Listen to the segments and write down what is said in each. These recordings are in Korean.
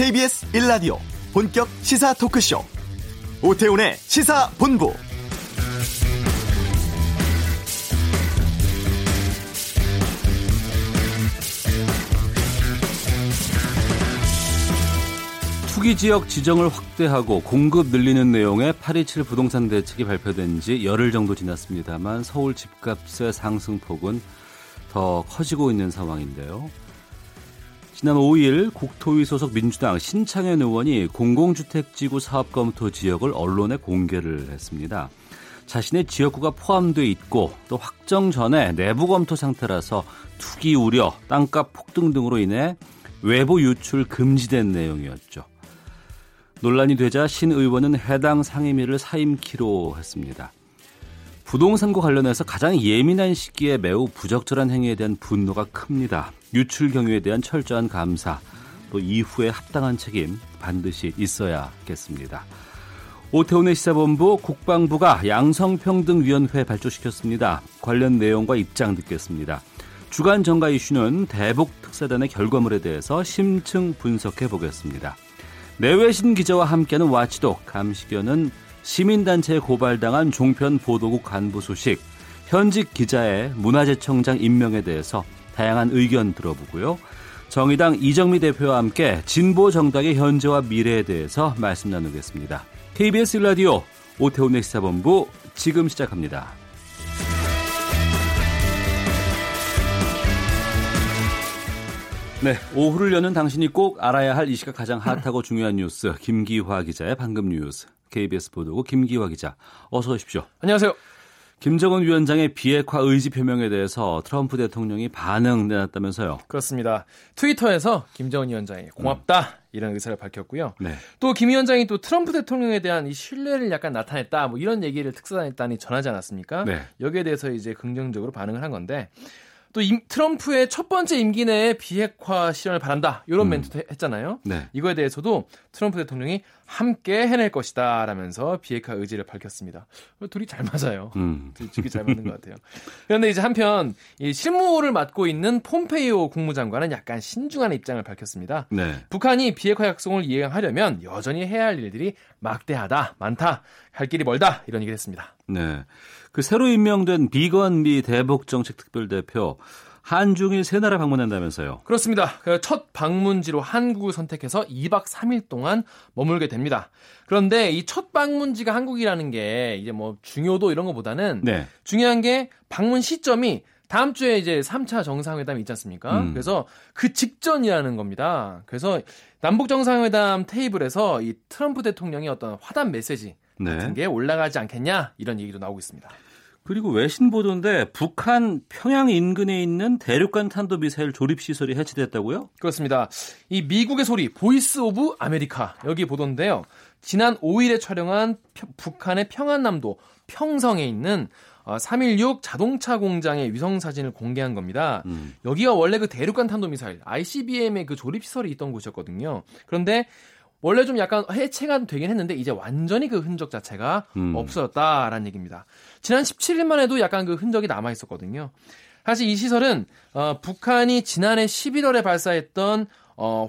KBS 1라디오 본격 시사 토크쇼 오태훈의 시사본부. 투기 지역 지정을 확대하고 공급 늘리는 내용의 8.27 부동산 대책이 발표된 지 열흘 정도 지났습니다만 서울 집값의 상승폭은 더 커지고 있는 상황인데요. 지난 5일 국토위 소속 민주당 신창현 의원이 공공주택지구 사업검토 지역을 언론에 공개를 했습니다. 자신의 지역구가 포함돼 있고 또 확정 전에 내부 검토 상태라서 투기 우려, 땅값 폭등 등으로 인해 외부 유출 금지된 내용이었죠. 논란이 되자 신 의원은 해당 상임위를 사임키로 했습니다. 부동산과 관련해서 가장 예민한 시기에 매우 부적절한 행위에 대한 분노가 큽니다. 유출 경위에 대한 철저한 감사, 또 이후에 합당한 책임 반드시 있어야겠습니다. 오태훈의 시사본부. 국방부가 양성평등위원회 발족시켰습니다. 관련 내용과 입장 듣겠습니다. 주간 정가 이슈는 대북 특사단의 결과물에 대해서 심층 분석해 보겠습니다. 내외신 기자와 함께하는 와치독 감시견은 시민단체에 고발당한 종편 보도국 간부 소식, 현직 기자의 문화재청장 임명에 대해서 다양한 의견 들어보고요. 정의당 이정미 대표와 함께 진보 정당의 현재와 미래에 대해서 말씀 나누겠습니다. KBS 1라디오 오태훈의 시사본부 지금 시작합니다. 네, 오후를 여는 당신이 꼭 알아야 할 이 시각 가장 핫하고 중요한 뉴스, 김기화 기자의 방금 뉴스. KBS 보도국 김기화 기자, 어서 오십시오. 안녕하세요. 김정은 위원장의 비핵화 의지 표명에 대해서 트럼프 대통령이 반응 내놨다면서요. 그렇습니다. 트위터에서 김정은 위원장이 고맙다 이런 의사를 밝혔고요. 네. 또 김 위원장이 또 트럼프 대통령에 대한 이 신뢰를 약간 나타냈다, 뭐 이런 얘기를 특사단이 전하지 않았습니까? 네. 여기에 대해서 이제 긍정적으로 반응을 한 건데, 또 트럼프의 첫 번째 임기 내에 비핵화 실현을 바란다, 이런 멘트도 했잖아요. 네. 이거에 대해서도 트럼프 대통령이 함께 해낼 것이다 라면서 비핵화 의지를 밝혔습니다. 둘이 잘 맞아요. 둘이 잘 맞는 것 같아요. 그런데 이제 한편 이 실무를 맡고 있는 폼페이오 국무장관은 약간 신중한 입장을 밝혔습니다. 네. 북한이 비핵화 약속을 이행하려면 여전히 해야 할 일들이 막대하다, 많다, 갈 길이 멀다, 이런 얘기를 했습니다. 네. 그 새로 임명된 비건 미 대북정책특별대표, 한중일 세 나라 방문한다면서요. 그렇습니다. 첫 방문지로 한국을 선택해서 2박 3일 동안 머물게 됩니다. 그런데 이 첫 방문지가 한국이라는 게 이제 뭐 중요도 이런 것보다는, 네, 중요한 게 방문 시점이 다음 주에 이제 3차 정상회담이 있지 않습니까? 그래서 그 직전이라는 겁니다. 그래서 남북정상회담 테이블에서 이 트럼프 대통령의 어떤 화답 메시지, 네, 같은 게 올라가지 않겠냐, 이런 얘기도 나오고 있습니다. 그리고 외신 보도인데 북한 평양 인근에 있는 대륙간 탄도미사일 조립시설이 해체됐다고요? 그렇습니다. 이 미국의 소리, 보이스 오브 아메리카, 여기 보도인데요. 지난 5일에 촬영한 북한의 평안남도 평성에 있는 316 자동차 공장의 위성사진을 공개한 겁니다. 여기가 원래 그 대륙간 탄도미사일 ICBM의 그 조립시설이 있던 곳이었거든요. 그런데 원래 좀 약간 해체가 되긴 했는데 이제 완전히 그 흔적 자체가 없어졌다라는 얘기입니다. 지난 17일만 해도 약간 그 흔적이 남아있었거든요. 사실 이 시설은 북한이 지난해 11월에 발사했던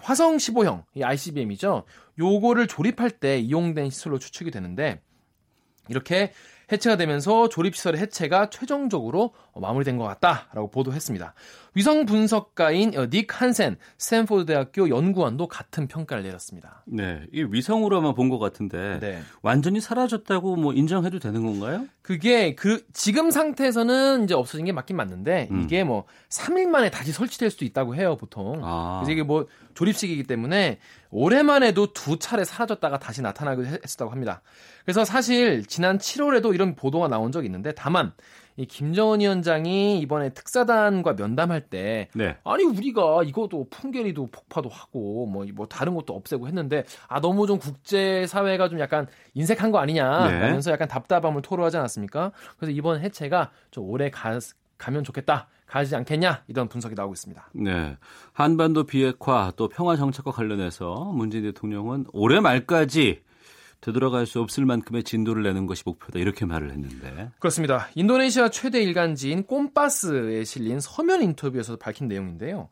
화성 15형, 이 ICBM이죠. 요거를 조립할 때 이용된 시설로 추측이 되는데, 이렇게 해체가 되면서 조립시설의 해체가 최종적으로 마무리된 것 같다라고 보도했습니다. 위성 분석가인 닉 한센 스탠포드 대학교 연구원도 같은 평가를 내렸습니다. 네, 이 위성으로만 본 것 같은데, 네, 완전히 사라졌다고 뭐 인정해도 되는 건가요? 그게 그 지금 상태에서는 이제 없어진 게 맞긴 맞는데, 이게 뭐 3일 만에 다시 설치될 수도 있다고 해요, 보통. 그래서 이게 뭐 조립식이기 때문에 올해만 해도 두 차례 사라졌다가 다시 나타나기도 했었다고 합니다. 그래서 사실 지난 7월에도 이런 보도가 나온 적이 있는데, 다만 이 김정은 위원장이 이번에 특사단과 면담할 때, 네, 아니 우리가 이것도 풍계리도 폭파도 하고 뭐 다른 것도 없애고 했는데 너무 좀 국제사회가 좀 약간 인색한 거 아니냐, 네, 라면서 약간 답답함을 토로하지 않았습니까? 그래서 이번 해체가 좀 오래 가면 좋겠다, 가지 않겠냐, 이런 분석이 나오고 있습니다. 네, 한반도 비핵화 또 평화 정책과 관련해서 문재인 대통령은 올해 말까지 되돌아갈 수 없을 만큼의 진도를 내는 것이 목표다, 이렇게 말을 했는데. 그렇습니다. 인도네시아 최대 일간지인 꼼빠스에 실린 서면 인터뷰에서 밝힌 내용인데요.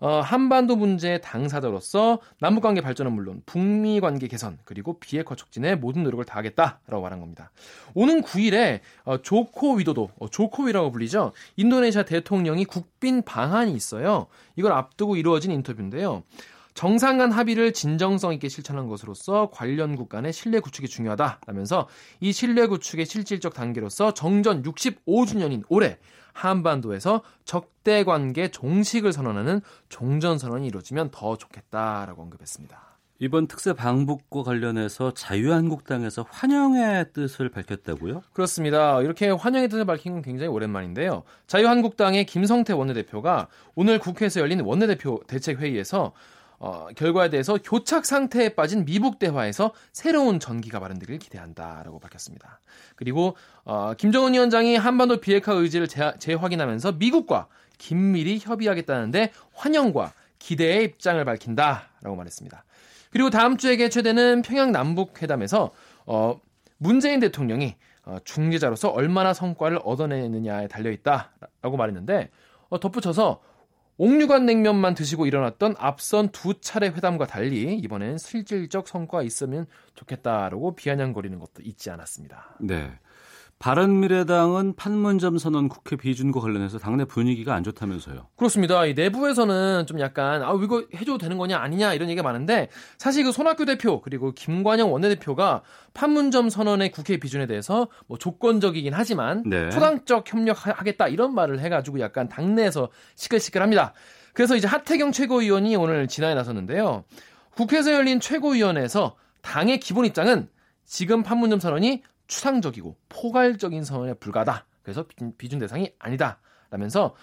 한반도 문제의 당사자로서 남북관계 발전은 물론 북미 관계 개선 그리고 비핵화 촉진에 모든 노력을 다하겠다라고 말한 겁니다. 오는 9일에 조코 위도도, 조코위라고 불리죠. 인도네시아 대통령이 국빈 방한이 있어요. 이걸 앞두고 이루어진 인터뷰인데요. 정상 간 합의를 진정성 있게 실천한 것으로서 관련 국 간의 신뢰 구축이 중요하다라면서 이 신뢰 구축의 실질적 단계로서 정전 65주년인 올해 한반도에서 적대관계 종식을 선언하는 종전선언이 이루어지면 더 좋겠다라고 언급했습니다. 이번 특사 방북과 관련해서 자유한국당에서 환영의 뜻을 밝혔다고요? 그렇습니다. 이렇게 환영의 뜻을 밝힌 건 굉장히 오랜만인데요. 자유한국당의 김성태 원내대표가 오늘 국회에서 열린 원내대표 대책회의에서 결과에 대해서 교착 상태에 빠진 미북 대화에서 새로운 전기가 마련되길 기대한다라고 밝혔습니다. 그리고 김정은 위원장이 한반도 비핵화 의지를 재확인하면서 미국과 긴밀히 협의하겠다는데 환영과 기대의 입장을 밝힌다라고 말했습니다. 그리고 다음 주에 개최되는 평양 남북회담에서 문재인 대통령이 중재자로서 얼마나 성과를 얻어내느냐에 달려있다라고 말했는데 덧붙여서 옥류관 냉면만 드시고 일어났던 앞선 두 차례 회담과 달리 이번엔 실질적 성과가 있으면 좋겠다라고 비아냥거리는 것도 잊지 않았습니다. 네, 바른미래당은 판문점 선언 국회 비준과 관련해서 당내 분위기가 안 좋다면서요? 그렇습니다. 이 내부에서는 좀 약간 이거 해줘도 되는 거냐 아니냐 이런 얘기가 많은데 사실 그 손학규 대표 그리고 김관영 원내대표가 판문점 선언의 국회 비준에 대해서 뭐 조건적이긴 하지만 네. 초당적 협력하겠다 이런 말을 해가지고 약간 당내에서 시끌시끌합니다. 그래서 이제 하태경 최고위원이 오늘 진화에 나섰는데요. 국회에서 열린 최고위원회에서 당의 기본 입장은 지금 판문점 선언이 추상적이고 포괄적인 선언에 불과하다. 그래서 비준 대상이 아니다. 라면서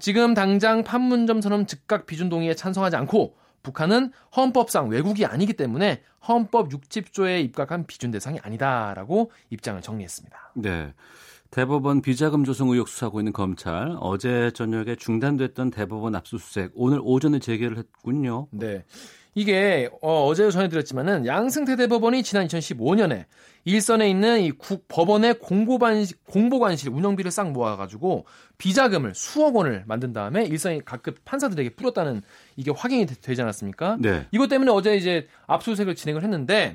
지금 당장 판문점 선언 즉각 비준 동의에 찬성하지 않고 북한은 헌법상 외국이 아니기 때문에 헌법 60조에 입각한 비준 대상이 아니다라고 입장을 정리했습니다. 네. 대법원 비자금 조성 의혹 수사하고 있는 검찰 어제 저녁에 중단됐던 대법원 압수수색 오늘 오전에 재개를 했군요. 네. 이게 어제도 전해드렸지만은 양승태 대법원이 지난 2015년에 일선에 있는 이 국법원의 공보관실 운영비를 싹 모아가지고 비자금을 수억 원을 만든 다음에 일선의 각급 판사들에게 풀었다는 이게 확인이 되지 않았습니까? 네. 이것 때문에 어제 이제 압수수색을 진행을 했는데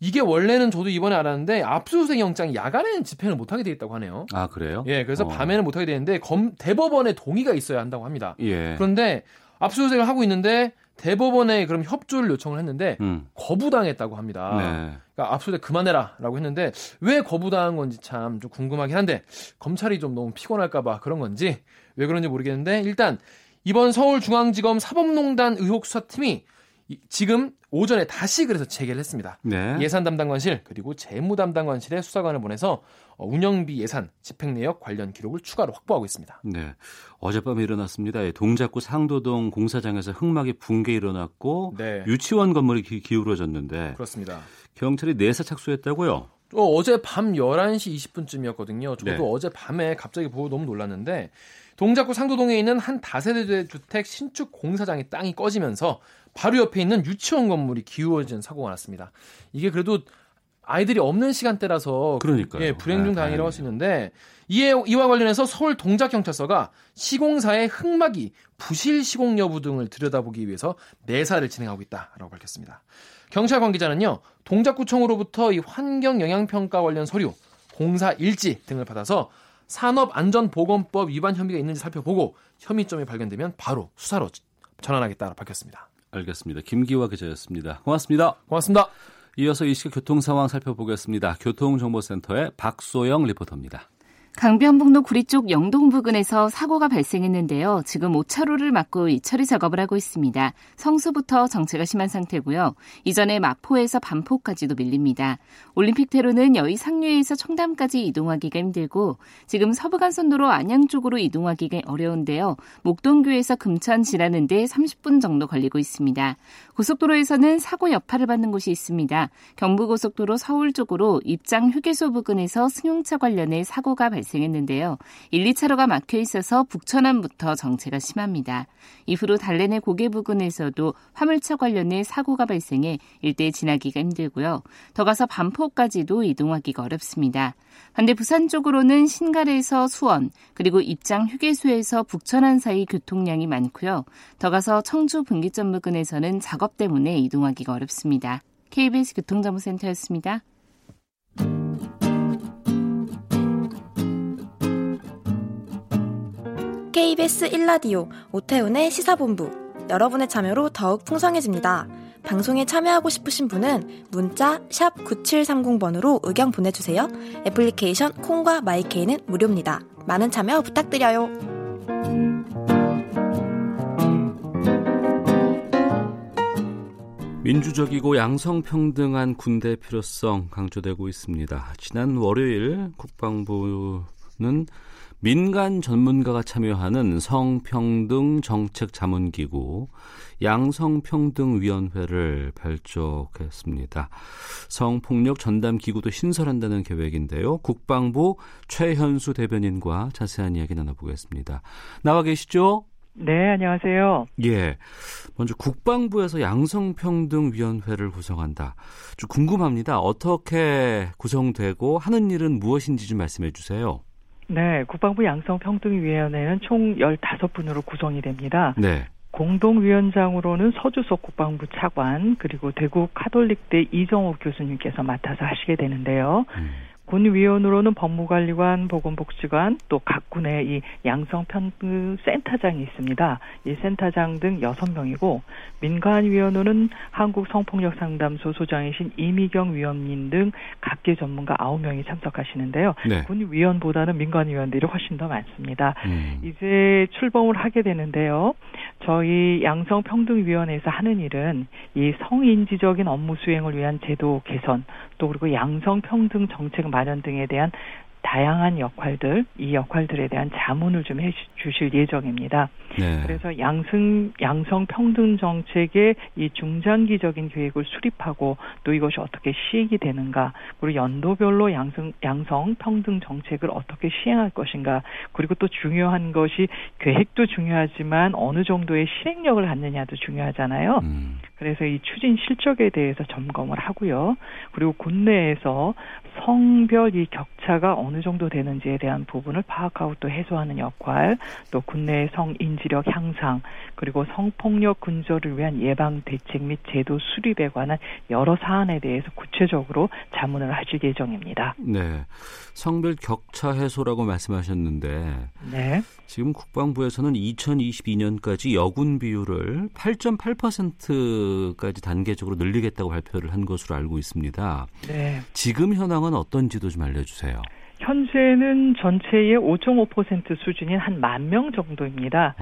이게 원래는 저도 이번에 알았는데 압수수색 영장이 야간에는 집행을 못하게 돼 있다고 하네요. 아 그래요? 예, 그래서 밤에는 못하게 되는데 대법원의 동의가 있어야 한다고 합니다. 예. 그런데 압수수색을 하고 있는데 대법원에 그럼 협조를 요청을 했는데 거부당했다고 합니다. 네. 그러니까 압수수색 그만해라라고 했는데 왜 거부당한 건지 참 좀 궁금하긴 한데 검찰이 좀 너무 피곤할까봐 그런 건지 왜 그런지 모르겠는데 일단 이번 서울중앙지검 사법농단 의혹 수사팀이 지금 오전에 다시 그래서 재개를 했습니다. 네. 예산담당관실 그리고 재무담당관실에 수사관을 보내서 운영비 예산, 집행내역 관련 기록을 추가로 확보하고 있습니다. 네, 어젯밤에 일어났습니다. 동작구 상도동 공사장에서 흙막이 붕괴 일어났고 네. 유치원 건물이 기울어졌는데 그렇습니다. 경찰이 내사 착수했다고요? 어제 밤 11시 20분쯤이었거든요. 저도 네. 어젯밤에 갑자기 보고 너무 놀랐는데 동작구 상도동에 있는 한 다세대 주택 신축 공사장의 땅이 꺼지면서 바로 옆에 있는 유치원 건물이 기울어지는 사고가 났습니다. 이게 그래도 아이들이 없는 시간대라서 그러니까요. 예, 불행 중 다행이라고 할 수 있는데 이와 관련해서 서울 동작경찰서가 시공사의 흙막이 부실 시공 여부 등을 들여다보기 위해서 내사를 진행하고 있다라고 밝혔습니다. 경찰 관계자는요. 동작구청으로부터 이 환경영향평가 관련 서류, 공사 일지 등을 받아서 산업안전보건법 위반 혐의가 있는지 살펴보고 혐의점이 발견되면 바로 수사로 전환하겠다라고 밝혔습니다. 알겠습니다. 김기화 기자였습니다. 고맙습니다. 고맙습니다. 이어서 이 시각 교통 상황 살펴보겠습니다. 교통정보센터의 박소영 리포터입니다. 강변북로 구리 쪽 영동 부근에서 사고가 발생했는데요. 지금 5차로를 막고 처리 작업을 하고 있습니다. 성수부터 정체가 심한 상태고요. 이전에 마포에서 반포까지도 밀립니다. 올림픽대로는 여의 상류에서 청담까지 이동하기가 힘들고 지금 서부간선도로 안양 쪽으로 이동하기가 어려운데요. 목동교에서 금천 지나는데 30분 정도 걸리고 있습니다. 고속도로에서는 사고 여파를 받는 곳이 있습니다. 경부고속도로 서울 쪽으로 입장 휴게소 부근에서 승용차 관련해 사고가 발생했습니다. 발생했는데요. 1, 2차로가 막혀 있어서 북천안부터 정체가 심합니다. 이후로 달래내 고개 부근에서도 화물차 관련해 사고가 발생해 일대 지나기가 힘들고요. 더 가서 반포까지도 이동하기가 어렵습니다. 반대 부산 쪽으로는 신갈에서 수원, 그리고 입장 휴게소에서 북천안 사이 교통량이 많고요. 더 가서 청주 분기점 부근에서는 작업 때문에 이동하기가 어렵습니다. KBS 교통정보센터였습니다. KBS 1라디오 오태훈의 시사본부, 여러분의 참여로 더욱 풍성해집니다. 방송에 참여하고 싶으신 분은 문자 샵 9730번으로 의견 보내주세요. 애플리케이션 콩과 마이케이는 무료입니다. 많은 참여 부탁드려요. 민주적이고 양성평등한 군대 필요성 강조되고 있습니다. 지난 월요일 국방부는 민간 전문가가 참여하는 성평등 정책자문기구 양성평등위원회를 발족했습니다. 성폭력 전담기구도 신설한다는 계획인데요. 국방부 최현수 대변인과 자세한 이야기 나눠보겠습니다. 나와 계시죠? 네, 안녕하세요. 예, 먼저 국방부에서 양성평등위원회를 구성한다. 좀 궁금합니다. 어떻게 구성되고 하는 일은 무엇인지 좀 말씀해 주세요. 네, 국방부 양성평등위원회는 총 15분으로 구성이 됩니다. 네. 공동위원장으로는 서주석 국방부 차관, 그리고 대구 카톨릭대 이정옥 교수님께서 맡아서 하시게 되는데요. 군위원으로는 법무관리관, 보건복지관, 또 각 군의 이 양성평등센터장이 있습니다. 이 센터장 등 6명이고, 민간위원으로는 한국성폭력상담소 소장이신 이미경 위원님 등 각계 전문가 9명이 참석하시는데요. 네. 군위원보다는 민간위원들이 훨씬 더 많습니다. 이제 출범을 하게 되는데요. 저희 양성평등위원회에서 하는 일은 이 성인지적인 업무 수행을 위한 제도 개선, 또 그리고 양성평등 정책 마련 등에 대한 다양한 역할들, 이 역할들에 대한 자문을 좀 해주실 예정입니다. 네. 그래서 양성평등 정책의 이 중장기적인 계획을 수립하고 또 이것이 어떻게 시행이 되는가, 그리고 연도별로 양성평등 정책을 어떻게 시행할 것인가, 그리고 또 중요한 것이 계획도 중요하지만 어느 정도의 실행력을 갖느냐도 중요하잖아요. 그래서 이 추진 실적에 대해서 점검을 하고요. 그리고 군내에서 성별 이 격차가 어느 정도 되는지에 대한 부분을 파악하고 또 해소하는 역할, 또 군내의 성인지력 향상, 그리고 성폭력 근절을 위한 예방 대책 및 제도 수립에 관한 여러 사안에 대해서 구체적으로 자문을 하실 예정입니다. 네, 성별 격차 해소라고 말씀하셨는데 네. 지금 국방부에서는 2022년까지 여군 비율을 8.8%까지 단계적으로 늘리겠다고 발표를 한 것으로 알고 있습니다. 네. 지금 현황은 어떤지도 좀 알려주세요. 현재는 전체의 5.5% 수준인 한 10,000명 정도입니다.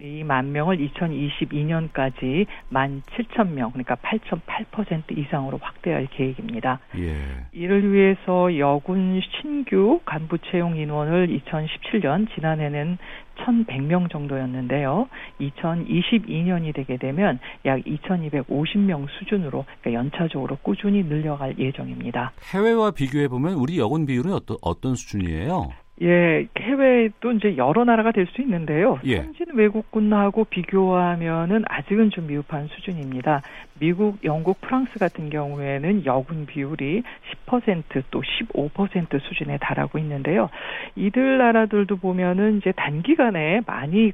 이 10,000명을 2022년까지 17,000명, 그러니까 8.8% 이상으로 확대할 계획입니다. 예. 이를 위해서 여군 신규 간부 채용 인원을 2017년, 지난해는 1,100명 정도였는데요. 2022년이 되게 되면 약 2,250명 수준으로, 그러니까 연차적으로 꾸준히 늘려갈 예정입니다. 해외와 비교해보면 우리 여군 비율은 어떤 수준이에요? 예, 해외도 이제 여러 나라가 될 수 있는데요. 예. 선진 외국군하고 비교하면은 아직은 좀 미흡한 수준입니다. 미국, 영국, 프랑스 같은 경우에는 여군 비율이 10% 또 15% 수준에 달하고 있는데요. 이들 나라들도 보면은 이제 단기간에 많이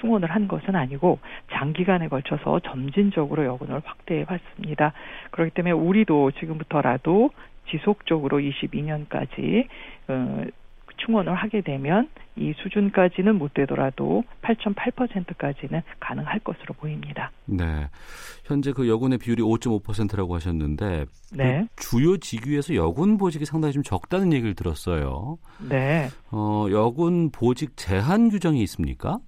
충원을 한 것은 아니고 장기간에 걸쳐서 점진적으로 여군을 확대해 왔습니다. 그렇기 때문에 우리도 지금부터라도 지속적으로 22년까지 충원을 하게 되면 이 수준까지는 못 되더라도 8.8%까지는 가능할 것으로 보입니다. 네, 현재 여군의 비율이 5.5%라고 하셨는데 네. 그 주요 직위에서 여군 보직이 상당히 좀 적다는 얘기를 들었어요. 네. 여군 보직 제한 규정이 있습니까?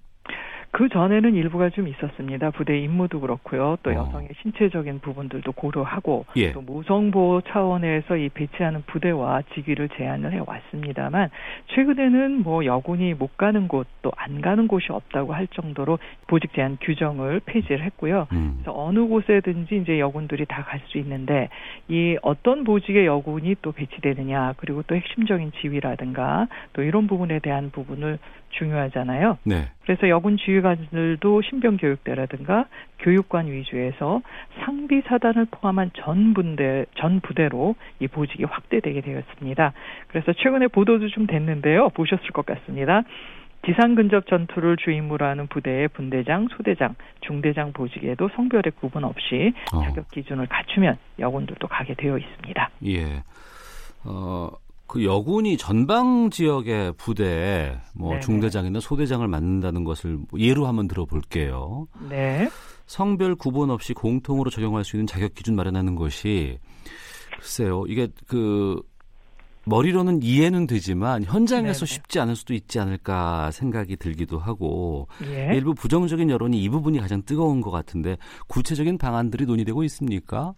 그 전에는 일부가 좀 있었습니다. 부대 임무도 그렇고요. 또 여성의 신체적인 부분들도 고려하고 예. 또 모성보호 차원에서 이 배치하는 부대와 직위를 제한을 해왔습니다만 최근에는 뭐 여군이 못 가는 곳 또 안 가는 곳이 없다고 할 정도로 보직 제한 규정을 폐지를 했고요. 그래서 어느 곳에든지 이제 여군들이 다 갈 수 있는데 이 어떤 보직의 여군이 또 배치되느냐 그리고 또 핵심적인 지위라든가 또 이런 부분에 대한 부분을 중요하잖아요. 네. 그래서 여군 지휘관들도 신병교육대라든가 교육관 위주에서 상비 사단을 포함한 전 부대로 이 보직이 확대되게 되었습니다. 그래서 최근에 보도도 좀 됐는데요. 보셨을 것 같습니다. 지상근접 전투를 주임무로 하는 부대의 분대장, 소대장, 중대장 보직에도 성별의 구분 없이 자격 기준을 갖추면 여군들도 가게 되어 있습니다. 예. 그 여군이 전방 지역의 부대에 뭐 네네. 중대장이나 소대장을 맡는다는 것을 예로 한번 들어볼게요. 네. 성별 구분 없이 공통으로 적용할 수 있는 자격 기준 마련하는 것이 글쎄요. 이게 그 머리로는 이해는 되지만 현장에서 네네. 쉽지 않을 수도 있지 않을까 생각이 들기도 하고 예. 일부 부정적인 여론이 이 부분이 가장 뜨거운 것 같은데 구체적인 방안들이 논의되고 있습니까?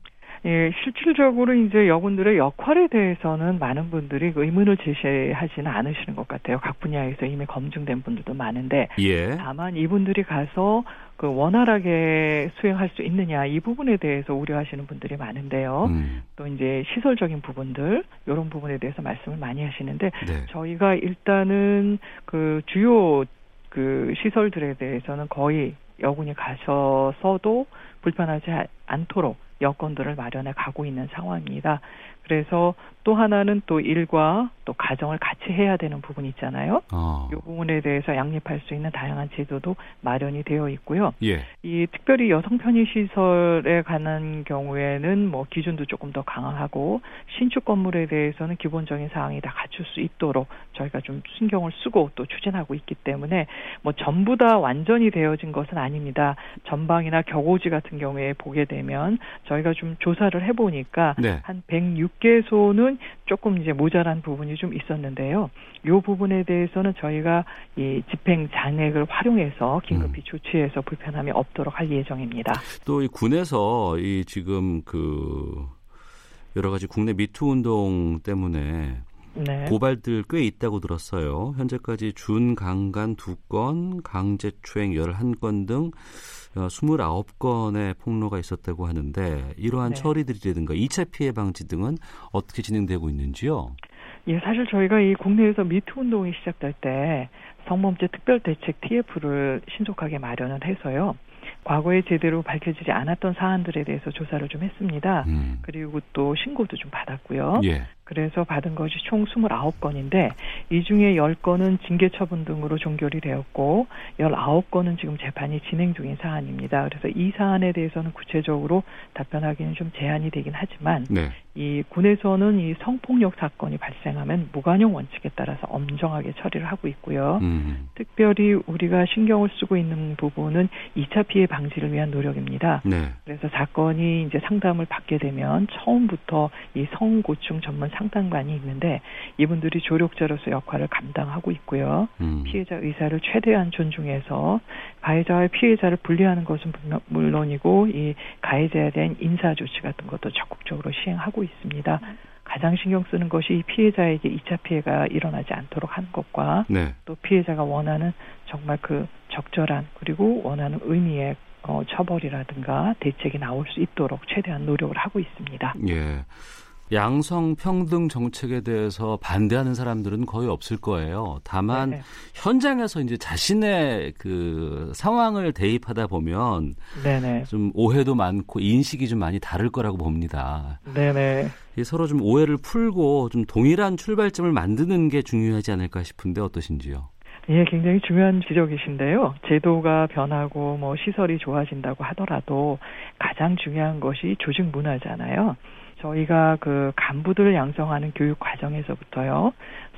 예, 실질적으로 이제 여군들의 역할에 대해서는 많은 분들이 의문을 제시하지는 않으시는 것 같아요. 각 분야에서 이미 검증된 분들도 많은데 예. 다만 이분들이 가서 그 원활하게 수행할 수 있느냐 이 부분에 대해서 우려하시는 분들이 많은데요. 또 이제 시설적인 부분들 이런 부분에 대해서 말씀을 많이 하시는데 네. 저희가 일단은 그 주요 그 시설들에 대해서는 거의 여군이 가셔서도 불편하지 않도록 여건들을 마련해 가고 있는 상황입니다. 그래서 또 하나는 또 일과 또 가정을 같이 해야 되는 부분이 있잖아요. 이 부분에 대해서 양립할 수 있는 다양한 제도도 마련이 되어 있고요. 예. 이 특별히 여성 편의시설에 관한 경우에는 뭐 기준도 조금 더 강화하고 신축 건물에 대해서는 기본적인 사항이 다 갖출 수 있도록 저희가 좀 신경을 쓰고 또 추진하고 있기 때문에 뭐 전부 다 완전히 되어진 것은 아닙니다. 전방이나 격오지 같은 경우에 보게 되면 저희가 좀 조사를 해보니까 네. 한 106개소는 조금 이제 모자란 부분이 좀 있었는데요. 이 부분에 대해서는 저희가 이 집행 잔액을 활용해서 긴급히 조치해서 불편함이 없도록 할 예정입니다. 또 이 군에서 이 지금 그 여러 가지 국내 미투 운동 때문에 네. 고발들 꽤 있다고 들었어요. 현재까지 준강간 2건, 강제추행 11건 등 29건의 폭로가 있었다고 하는데 이러한 네. 처리들이라든가 2차 피해 방지 등은 어떻게 진행되고 있는지요? 예, 사실 저희가 이 국내에서 미투 운동이 시작될 때 성범죄 특별대책 TF를 신속하게 마련을 해서요. 과거에 제대로 밝혀지지 않았던 사안들에 대해서 조사를 좀 했습니다. 그리고 또 신고도 좀 받았고요. 예. 그래서 받은 것이 총 29건인데 이 중에 10건은 징계 처분 등으로 종결이 되었고 19건은 지금 재판이 진행 중인 사안입니다. 그래서 이 사안에 대해서는 구체적으로 답변하기는 좀 제한이 되긴 하지만 네. 이 군에서는 이 성폭력 사건이 발생하면 무관용 원칙에 따라서 엄정하게 처리를 하고 있고요. 특별히 우리가 신경을 쓰고 있는 부분은 2차 피해 방지를 위한 노력입니다. 네. 그래서 사건이 이제 상담을 받게 되면 처음부터 이 성고충 전문 상담관이 있는데 이분들이 조력자로서 역할을 감당하고 있고요. 피해자 의사를 최대한 존중해서 가해자와 피해자를 분리하는 것은 물론이고 이 가해자에 대한 인사 조치 같은 것도 적극적으로 시행하고 있습니다. 가장 신경 쓰는 것이 피해자에게 2차 피해가 일어나지 않도록 하는 것과 네. 또 피해자가 원하는 정말 그 적절한 그리고 원하는 의미의 처벌이라든가 대책이 나올 수 있도록 최대한 노력을 하고 있습니다. 예. 양성평등 정책에 대해서 반대하는 사람들은 거의 없을 거예요. 다만 네네. 현장에서 이제 자신의 그 상황을 대입하다 보면 네네. 좀 오해도 많고 인식이 좀 많이 다를 거라고 봅니다. 네네. 서로 좀 오해를 풀고 좀 동일한 출발점을 만드는 게 중요하지 않을까 싶은데 어떠신지요? 예, 굉장히 중요한 지적이신데요. 제도가 변하고 뭐 시설이 좋아진다고 하더라도 가장 중요한 것이 조직 문화잖아요. 저희가 그 간부들을 양성하는 교육 과정에서부터요.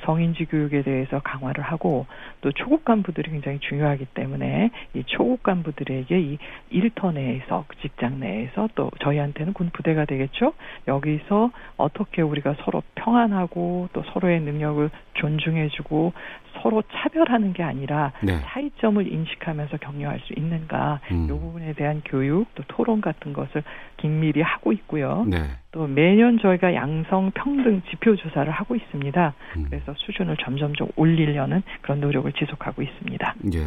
성인지 교육에 대해서 강화를 하고 또 초급 간부들이 굉장히 중요하기 때문에 이 초급 간부들에게 이 일터 내에서 직장 내에서 또 저희한테는 군 부대가 되겠죠. 여기서 어떻게 우리가 서로 평안하고 또 서로의 능력을 존중해주고 서로 차별하는 게 아니라 네. 차이점을 인식하면서 격려할 수 있는가 이 부분에 대한 교육 또 토론 같은 것을 긴밀히 하고 있고요. 네. 또 매년 저희가 양성평등 지표조사를 하고 있습니다. 그래서 수준을 점점 올리려는 그런 노력을 지속하고 있습니다. 예.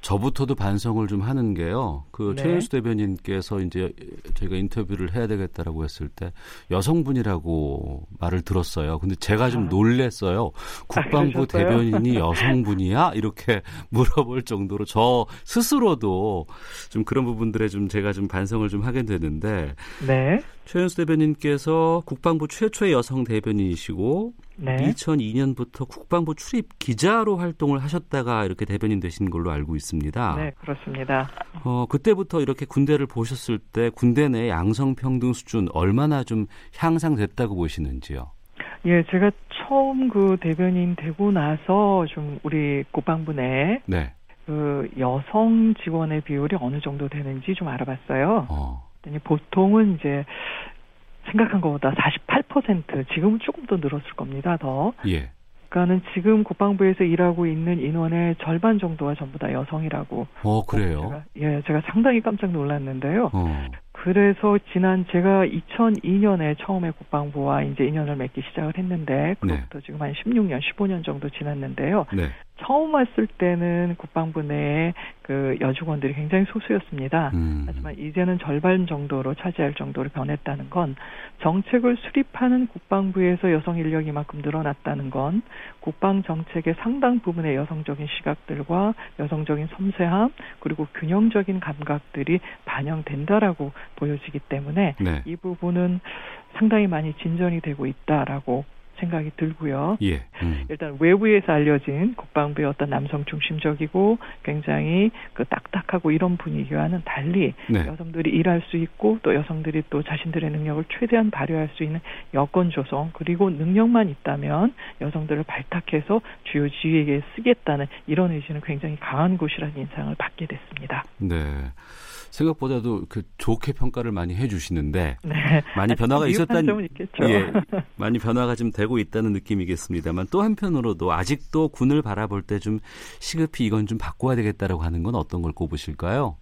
저부터도 반성을 좀 하는 게요. 그 네. 최현수 대변인께서 이제 저희가 인터뷰를 해야 되겠다라고 했을 때 여성분이라고 말을 들었어요. 근데 제가 좀 놀랬어요. 국방부 대변인이 여성분이야? 이렇게 물어볼 정도로 저 스스로도 좀 그런 부분들에 좀 제가 좀 반성을 좀 하게 되는데. 네. 최현수 대변인께서 국방부 최초의 여성 대변인이시고 네. 2002년부터 국방부 출입 기자로 활동을 하셨다가 이렇게 대변인 되신 걸로 알고 있습니다. 네, 그렇습니다. 그때부터 이렇게 군대를 보셨을 때 군대 내 양성평등 수준 얼마나 좀 향상됐다고 보시는지요? 예, 제가 처음 그 대변인 되고 나서 좀 우리 국방부 내 네. 그 여성 지원의 비율이 어느 정도 되는지 좀 알아봤어요. 보통은 이제 생각한 것보다 48%, 지금은 조금 더 늘었을 겁니다, 더. 예. 그러니까는 지금 국방부에서 일하고 있는 인원의 절반 정도가 전부 다 여성이라고. 그래요? 제가 상당히 깜짝 놀랐는데요. 그래서 지난 제가 2002년에 처음에 국방부와 이제 인연을 맺기 시작을 했는데, 그로부터 네. 지금 한 16년, 15년 정도 지났는데요. 네. 처음 왔을 때는 국방부 내에 그 여직원들이 굉장히 소수였습니다. 하지만 이제는 절반 정도로 차지할 정도로 변했다는 건 정책을 수립하는 국방부에서 여성 인력이 이만큼 늘어났다는 건 국방 정책의 상당 부분의 여성적인 시각들과 여성적인 섬세함 그리고 균형적인 감각들이 반영된다라고 보여지기 때문에 네. 이 부분은 상당히 많이 진전이 되고 있다라고 생각이 들고요. 예. 일단 외부에서 알려진 국방부의 어떤 남성 중심적이고 굉장히 그 딱딱하고 이런 분위기와는 달리 네. 여성들이 일할 수 있고 또 여성들이 또 자신들의 능력을 최대한 발휘할 수 있는 여건 조성 그리고 능력만 있다면 여성들을 발탁해서 주요 지위에 쓰겠다는 이런 의지는 굉장히 강한 곳이라는 인상을 받게 됐습니다. 네. 생각보다도 그 좋게 평가를 많이 해주시는데 네. 많이 변화가 있었다는 예, 많이 변화가 좀 되고 있다는 느낌이겠습니다만 또 한편으로도 아직도 군을 바라볼 때 좀 시급히 이건 좀 바꿔야 되겠다라고 하는 건 어떤 걸 꼽으실까요?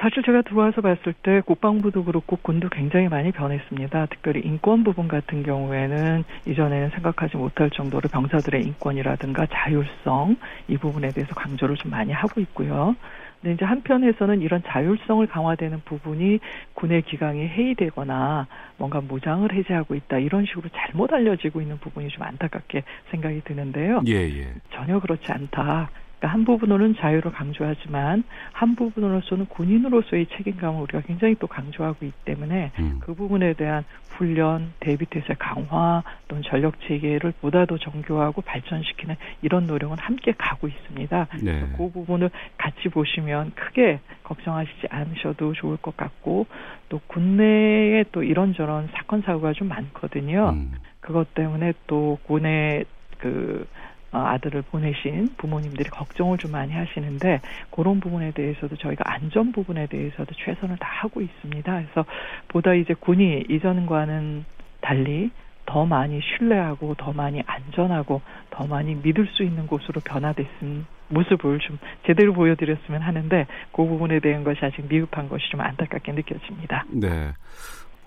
사실 제가 들어와서 봤을 때 국방부도 그렇고 군도 굉장히 많이 변했습니다. 특별히 인권 부분 같은 경우에는 이전에는 생각하지 못할 정도로 병사들의 인권이라든가 자율성 이 부분에 대해서 강조를 좀 많이 하고 있고요. 근데 이제 한편에서는 이런 자율성을 강화되는 부분이 군의 기강이 해이되거나 뭔가 모장을 해제하고 있다 이런 식으로 잘못 알려지고 있는 부분이 좀 안타깝게 생각이 드는데요. 예. 전혀 그렇지 않다. 그러니까 한 부분으로는 자유를 강조하지만 한 부분으로서는 군인으로서의 책임감을 우리가 굉장히 또 강조하고 있기 때문에 그 부분에 대한 훈련, 대비태세 강화 또는 전력 체계를 보다 더 정교하고 발전시키는 이런 노력은 함께 가고 있습니다. 네. 그 부분을 같이 보시면 크게 걱정하시지 않으셔도 좋을 것 같고 또 군내에 또 이런저런 사건 사고가 좀 많거든요. 그것 때문에 또 군의 그 아들을 보내신 부모님들이 걱정을 좀 많이 하시는데 그런 부분에 대해서도 저희가 안전 부분에 대해서도 최선을 다하고 있습니다. 그래서 보다 이제 군이 이전과는 달리 더 많이 신뢰하고 더 많이 안전하고 더 많이 믿을 수 있는 곳으로 변화됐은 모습을 좀 제대로 보여드렸으면 하는데 그 부분에 대한 것이 아직 미흡한 것이 좀 안타깝게 느껴집니다. 네.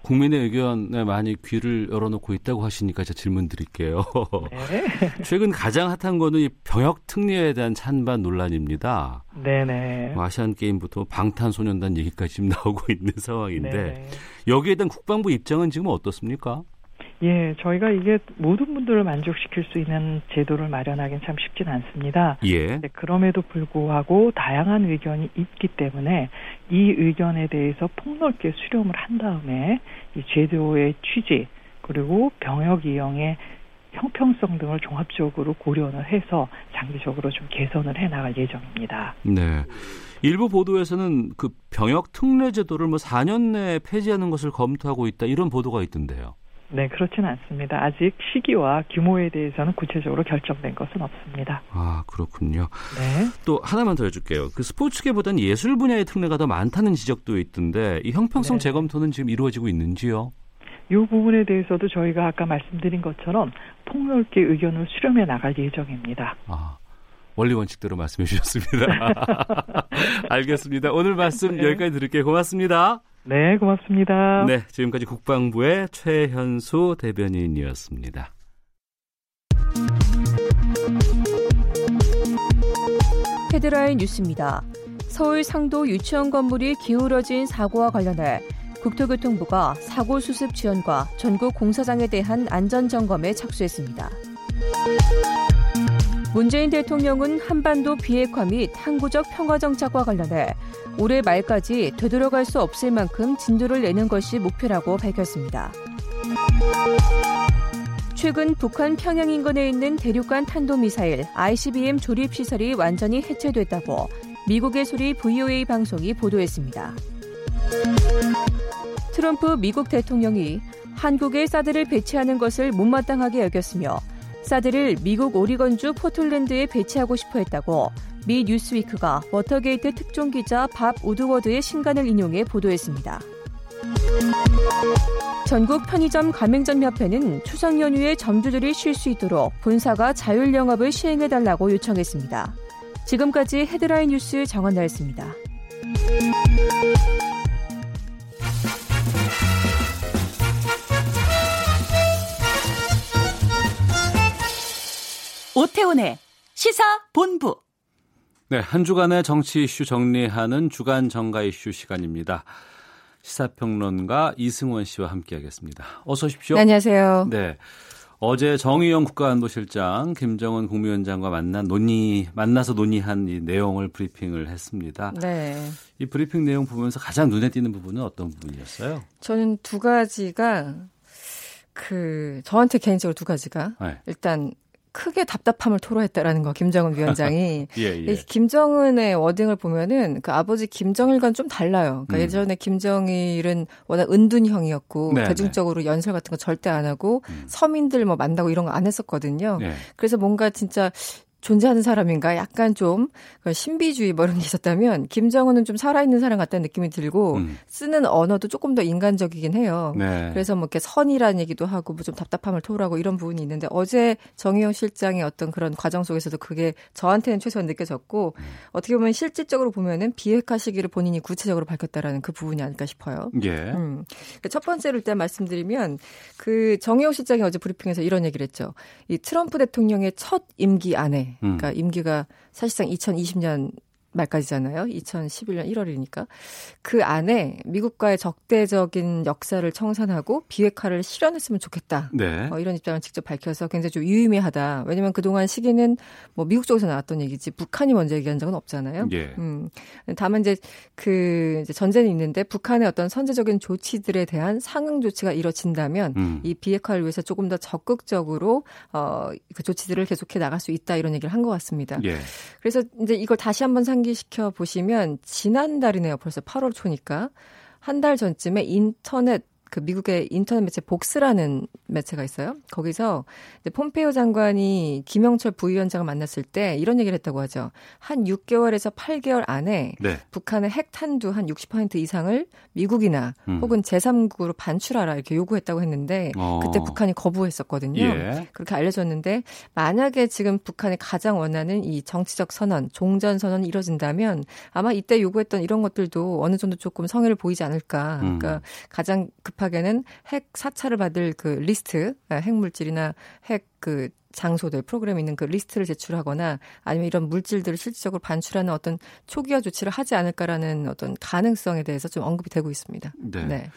국민의 의견에 많이 귀를 열어놓고 있다고 하시니까 제가 질문 드릴게요. 네. 최근 가장 핫한 거는 이 병역 특례에 대한 찬반 논란입니다. 네네. 아시안게임부터 방탄소년단 얘기까지 지금 나오고 있는 상황인데 네네. 여기에 대한 국방부 입장은 지금 어떻습니까? 예, 저희가 이게 모든 분들을 만족시킬 수 있는 제도를 마련하기는 참 쉽진 않습니다. 예. 그럼에도 불구하고 다양한 의견이 있기 때문에 이 의견에 대해서 폭넓게 수렴을 한 다음에 이 제도의 취지 그리고 병역 이용의 형평성 등을 종합적으로 고려를 해서 장기적으로 좀 개선을 해나갈 예정입니다. 네. 일부 보도에서는 그 병역 특례 제도를 4년 내에 폐지하는 것을 검토하고 있다 이런 보도가 있던데요. 네, 그렇지는 않습니다. 아직 시기와 규모에 대해서는 구체적으로 결정된 것은 없습니다. 아, 그렇군요. 네. 또 하나만 더 해줄게요. 그 스포츠계보다는 예술 분야의 특례가 더 많다는 지적도 있던데 이 형평성 네. 재검토는 지금 이루어지고 있는지요? 이 부분에 대해서도 저희가 아까 말씀드린 것처럼 폭넓게 의견을 수렴해 나갈 예정입니다. 아, 원리 원칙대로 말씀해 주셨습니다. 알겠습니다. 오늘 말씀 네. 여기까지 드릴게요. 고맙습니다. 네, 고맙습니다. 네, 지금까지 국방부의 최현수 대변인이었습니다. 헤드라인 뉴스입니다. 서울 상도 유치원 건물이 기울어진 사고와 관련해 국토교통부가 사고 수습 지원과 전국 공사장에 대한 안전점검에 착수했습니다. 문재인 대통령은 한반도 비핵화 및 항구적 평화 정착과 관련해 올해 말까지 되돌아갈 수 없을 만큼 진도를 내는 것이 목표라고 밝혔습니다. 최근 북한 평양 인근에 있는 대륙간 탄도미사일 ICBM 조립시설이 완전히 해체됐다고 미국의 소리 VOA 방송이 보도했습니다. 트럼프 미국 대통령이 한국에 사드를 배치하는 것을 못마땅하게 여겼으며 사드를 미국 오리건주 포틀랜드에 배치하고 싶어 했다고 미 뉴스위크가 워터게이트 특종 기자 밥 우드워드의 신간을 인용해 보도했습니다. 전국 편의점 가맹점협회는 추석 연휴에 점주들이 쉴 수 있도록 본사가 자율 영업을 시행해달라고 요청했습니다. 지금까지 헤드라인 뉴스 정한나였습니다. 오태훈의 시사본부. 네, 한 주간의 정치 이슈 정리하는 주간 정가 이슈 시간입니다. 시사평론가 이승원 씨와 함께하겠습니다. 어서 오십시오. 네, 안녕하세요. 네, 어제 정의용 국가안보실장 김정은 국무위원장과 만나서 논의한 이 내용을 브리핑을 했습니다. 네. 이 브리핑 내용 보면서 가장 눈에 띄는 부분은 어떤 부분이었어요? 저는 두 가지가 저한테 개인적으로 두 가지가 네. 일단 크게 답답함을 토로했다라는 거, 김정은 위원장이. 예. 김정은의 워딩을 보면은 그 아버지 김정일과는 좀 달라요. 그러니까 예전에 김정일은 워낙 은둔형이었고 네, 대중적으로 네. 연설 같은 거 절대 안 하고 서민들 뭐 만나고 이런 거 안 했었거든요. 네. 그래서 뭔가 진짜 존재하는 사람인가 약간 좀 신비주의 뭐 이런 게 있었다면 김정은은 좀 살아있는 사람 같다는 느낌이 들고 쓰는 언어도 조금 더 인간적이긴 해요. 네. 그래서 뭐 이렇게 선이라는 얘기도 하고 뭐 좀 답답함을 토로하고 이런 부분이 있는데 어제 정의용 실장의 어떤 그런 과정 속에서도 그게 저한테는 최소한 느껴졌고 어떻게 보면 실질적으로 보면은 비핵화 시기를 본인이 구체적으로 밝혔다라는 그 부분이 아닐까 싶어요. 예. 첫 번째로 일단 말씀드리면 그 정의용 실장이 어제 브리핑에서 이런 얘기를 했죠. 이 트럼프 대통령의 첫 임기 안에 그러니까 임기가 사실상 2020년 말까지잖아요. 2011년 1월이니까. 그 안에 미국과의 적대적인 역사를 청산하고 비핵화를 실현했으면 좋겠다. 네. 이런 입장을 직접 밝혀서 굉장히 좀 유의미하다. 왜냐하면 그동안 시기는 뭐 미국 쪽에서 나왔던 얘기지 북한이 먼저 얘기한 적은 없잖아요. 예. 다만 이제 이제 전제는 있는데 북한의 어떤 선제적인 조치들에 대한 상응 조치가 이뤄진다면 이 비핵화를 위해서 조금 더 적극적으로 그 조치들을 계속해 나갈 수 있다 이런 얘기를 한 것 같습니다. 예. 그래서 이제 이걸 다시 한번 상기시켜 보시면 지난달이네요. 벌써 8월 초니까 한 달 전쯤에 그 미국의 인터넷 매체 복스라는 매체가 있어요. 거기서 이제 폼페이오 장관이 김영철 부위원장을 만났을 때 이런 얘기를 했다고 하죠. 한 6개월에서 8개월 안에 네. 북한의 핵 탄두 한 60% 이상을 미국이나 혹은 제3국으로 반출하라 이렇게 요구했다고 했는데 그때 북한이 거부했었거든요. 예. 그렇게 알려졌는데 만약에 지금 북한이 가장 원하는 이 정치적 선언, 종전 선언이 이뤄진다면 아마 이때 요구했던 이런 것들도 어느 정도 조금 성의를 보이지 않을까. 그러니까 가장 급한 하게는 핵 사찰을 받을 그 리스트, 핵 물질이나 핵 그 장소들 프로그램 있는 그 리스트를 제출하거나 아니면 이런 물질들을 실질적으로 반출하는 어떤 초기화 조치를 하지 않을까라는 어떤 가능성에 대해서 좀 언급이 되고 있습니다. 네. 네.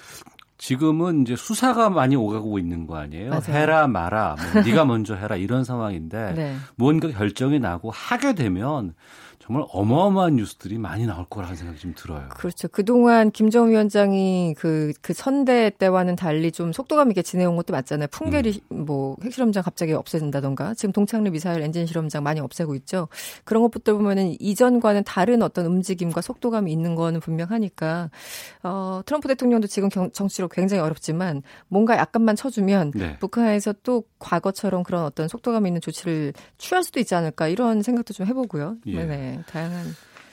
지금은 이제 수사가 많이 오가고 있는 거 아니에요? 맞아요. 해라 마라, 네가 먼저 해라 이런 상황인데 네. 뭔가 결정이 나고 하게 되면 정말 어마어마한 뉴스들이 많이 나올 거라는 생각이 좀 들어요. 그렇죠. 그동안 김정은 위원장이 그 선대 때와는 달리 좀 속도감 있게 지내온 것도 맞잖아요. 풍계리 뭐 핵실험장 갑자기 없애진다던가 지금 동창리 미사일 엔진 실험장 많이 없애고 있죠. 그런 것부터 보면은 이전과는 다른 어떤 움직임과 속도감이 있는 거는 분명하니까 트럼프 대통령도 지금 정치로 갈수록 굉장히 어렵지만 뭔가 약간만 쳐주면 네. 북한에서 또 과거처럼 그런 어떤 속도감 있는 조치를 취할 수도 있지 않을까 이런 생각도 좀 해보고요. 예. 네네, 다양한.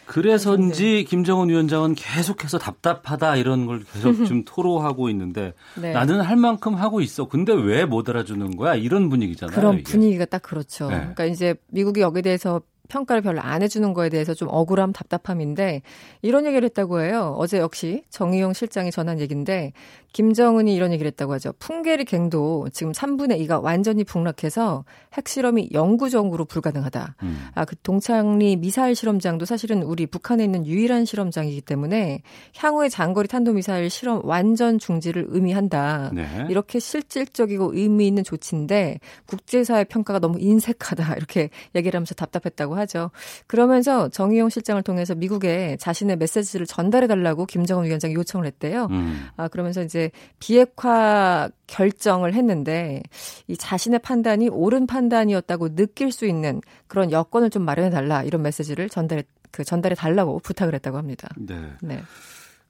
그래서인지 김정은 위원장은 계속해서 답답하다 이런 걸 계속 좀 토로하고 있는데 네. 나는 할 만큼 하고 있어. 근데 왜 못 알아주는 거야? 이런 분위기잖아요. 그런 이게. 분위기가 딱 그렇죠. 네. 그러니까 이제 미국이 여기에 대해서 평가를 별로 안 해주는 거에 대해서 좀 억울함, 답답함인데 이런 얘기를 했다고 해요. 어제 역시 정의용 실장이 전한 얘기인데 김정은이 이런 얘기를 했다고 하죠. 풍계리 갱도 지금 3분의 2가 완전히 북락해서 핵실험이 영구적으로 불가능하다. 아, 그 동창리 미사일 실험장도 사실은 우리 북한에 있는 유일한 실험장이기 때문에 향후의 장거리 탄도미사일 실험 완전 중지를 의미한다. 네. 이렇게 실질적이고 의미 있는 조치인데 국제사회 평가가 너무 인색하다. 이렇게 얘기를 하면서 답답했다고 하죠. 그러면서 정의용 실장을 통해서 미국에 자신의 메시지를 전달해달라고 김정은 위원장이 요청을 했대요. 아, 그러면서 이제 비핵화 결정을 했는데 이 자신의 판단이 옳은 판단이었다고 느낄 수 있는 그런 여건을 좀 마련해달라 이런 메시지를 전달해달라고 부탁을 했다고 합니다. 네. 네.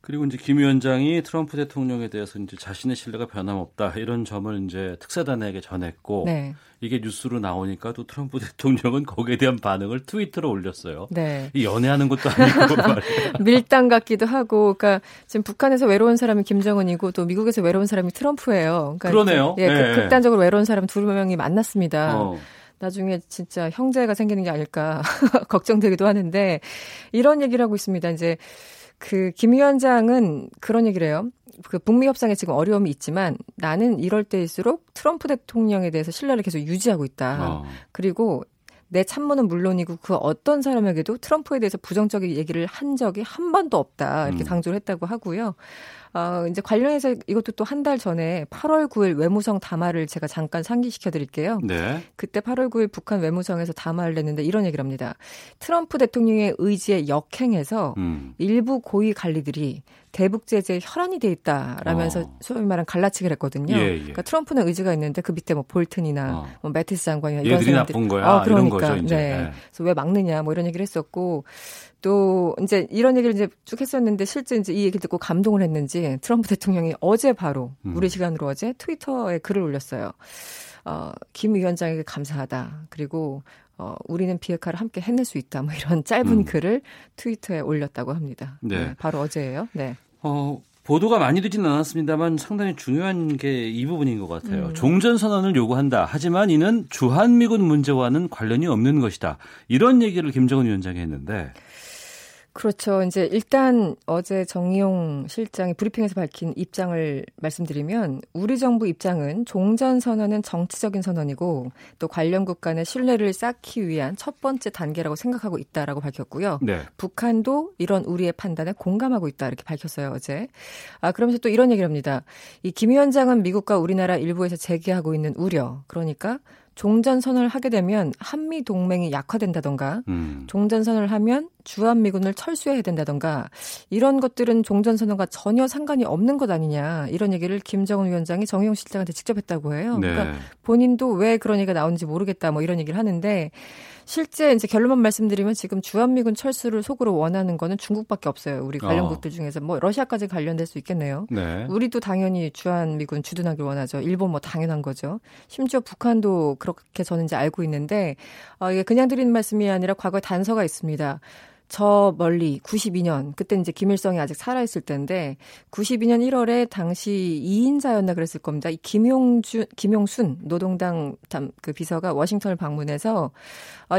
그리고 이제 김 위원장이 트럼프 대통령에 대해서 이제 자신의 신뢰가 변함없다 이런 점을 이제 특사단에게 전했고 네. 이게 뉴스로 나오니까 또 트럼프 대통령은 거기에 대한 반응을 트위터로 올렸어요. 네. 이 연애하는 것도 아니고 말이에요. 밀당 같기도 하고, 그러니까 지금 북한에서 외로운 사람이 김정은이고 또 미국에서 외로운 사람이 트럼프예요. 그러니까 그러네요. 예, 네. 극단적으로 외로운 사람 두 명이 만났습니다. 나중에 진짜 형제가 생기는 게 아닐까 걱정되기도 하는데 이런 얘기를 하고 있습니다. 이제. 그 김 위원장은 그런 얘기를 해요. 그 북미 협상에 지금 어려움이 있지만 나는 이럴 때일수록 트럼프 대통령에 대해서 신뢰를 계속 유지하고 있다. 그리고 내 참모는 물론이고 그 어떤 사람에게도 트럼프에 대해서 부정적인 얘기를 한 적이 한 번도 없다. 이렇게 강조를 했다고 하고요. 이제 관련해서 이것도 또 한 달 전에 8월 9일 외무성 담화를 제가 잠깐 상기시켜 드릴게요. 네. 그때 8월 9일 북한 외무성에서 담화를 냈는데 이런 얘기를 합니다. 트럼프 대통령의 의지에 역행해서 일부 고위 관리들이 대북 제재에 혈안이 돼 있다라면서 소위 말한 갈라치기를 했거든요. 예, 예. 그러니까 트럼프는 의지가 있는데 그 밑에 뭐 볼튼이나 뭐 매티스 장관이나 이런 얘들이 나쁜 거야. 그러니까. 이런 거죠, 이제. 네. 네. 그래서 왜 막느냐 뭐 이런 얘기를 했었고 또 이제 이런 얘기를 이제 쭉 했었는데 실제 이제 이 얘기를 듣고 감동을 했는지 트럼프 대통령이 어제 바로 우리 시간으로 어제 트위터에 글을 올렸어요. 김 위원장에게 감사하다. 그리고 우리는 비핵화를 함께 해낼 수 있다. 뭐 이런 짧은 글을 트위터에 올렸다고 합니다. 네. 네, 바로 어제예요. 네. 보도가 많이 되지는 않았습니다만 상당히 중요한 게 이 부분인 것 같아요. 종전선언을 요구한다. 하지만 이는 주한미군 문제와는 관련이 없는 것이다. 이런 얘기를 김정은 위원장이 했는데. 그렇죠. 이제 일단 어제 정의용 실장이 브리핑에서 밝힌 입장을 말씀드리면 우리 정부 입장은 종전선언은 정치적인 선언이고 또 관련국 간의 신뢰를 쌓기 위한 첫 번째 단계라고 생각하고 있다라고 밝혔고요. 네. 북한도 이런 우리의 판단에 공감하고 있다 이렇게 밝혔어요. 어제. 아, 그러면서 또 이런 얘기를 합니다. 이 김 위원장은 미국과 우리나라 일부에서 제기하고 있는 우려. 그러니까 종전선언을 하게 되면 한미 동맹이 약화된다던가 종전선언을 하면 주한미군을 철수해야 된다던가 이런 것들은 종전선언과 전혀 상관이 없는 것 아니냐 이런 얘기를 김정은 위원장이 정의용 실장한테 직접 했다고 해요. 네. 그러니까 본인도 왜 그런 얘기가 나오는지 모르겠다 뭐 이런 얘기를 하는데 실제 이제 결론만 말씀드리면 지금 주한미군 철수를 속으로 원하는 거는 중국밖에 없어요. 우리 관련국들 중에서 뭐 러시아까지 관련될 수 있겠네요. 네. 우리도 당연히 주한미군 주둔하길 원하죠. 일본 뭐 당연한 거죠. 심지어 북한도 그렇게 저는 이제 알고 있는데 이게 그냥 드리는 말씀이 아니라 과거에 단서가 있습니다. 저 멀리 92년 그때 이제 김일성이 아직 살아있을 때인데 92년 1월에 당시 2인자였나 그랬을 겁니다. 이 김용순 노동당 그 비서가 워싱턴을 방문해서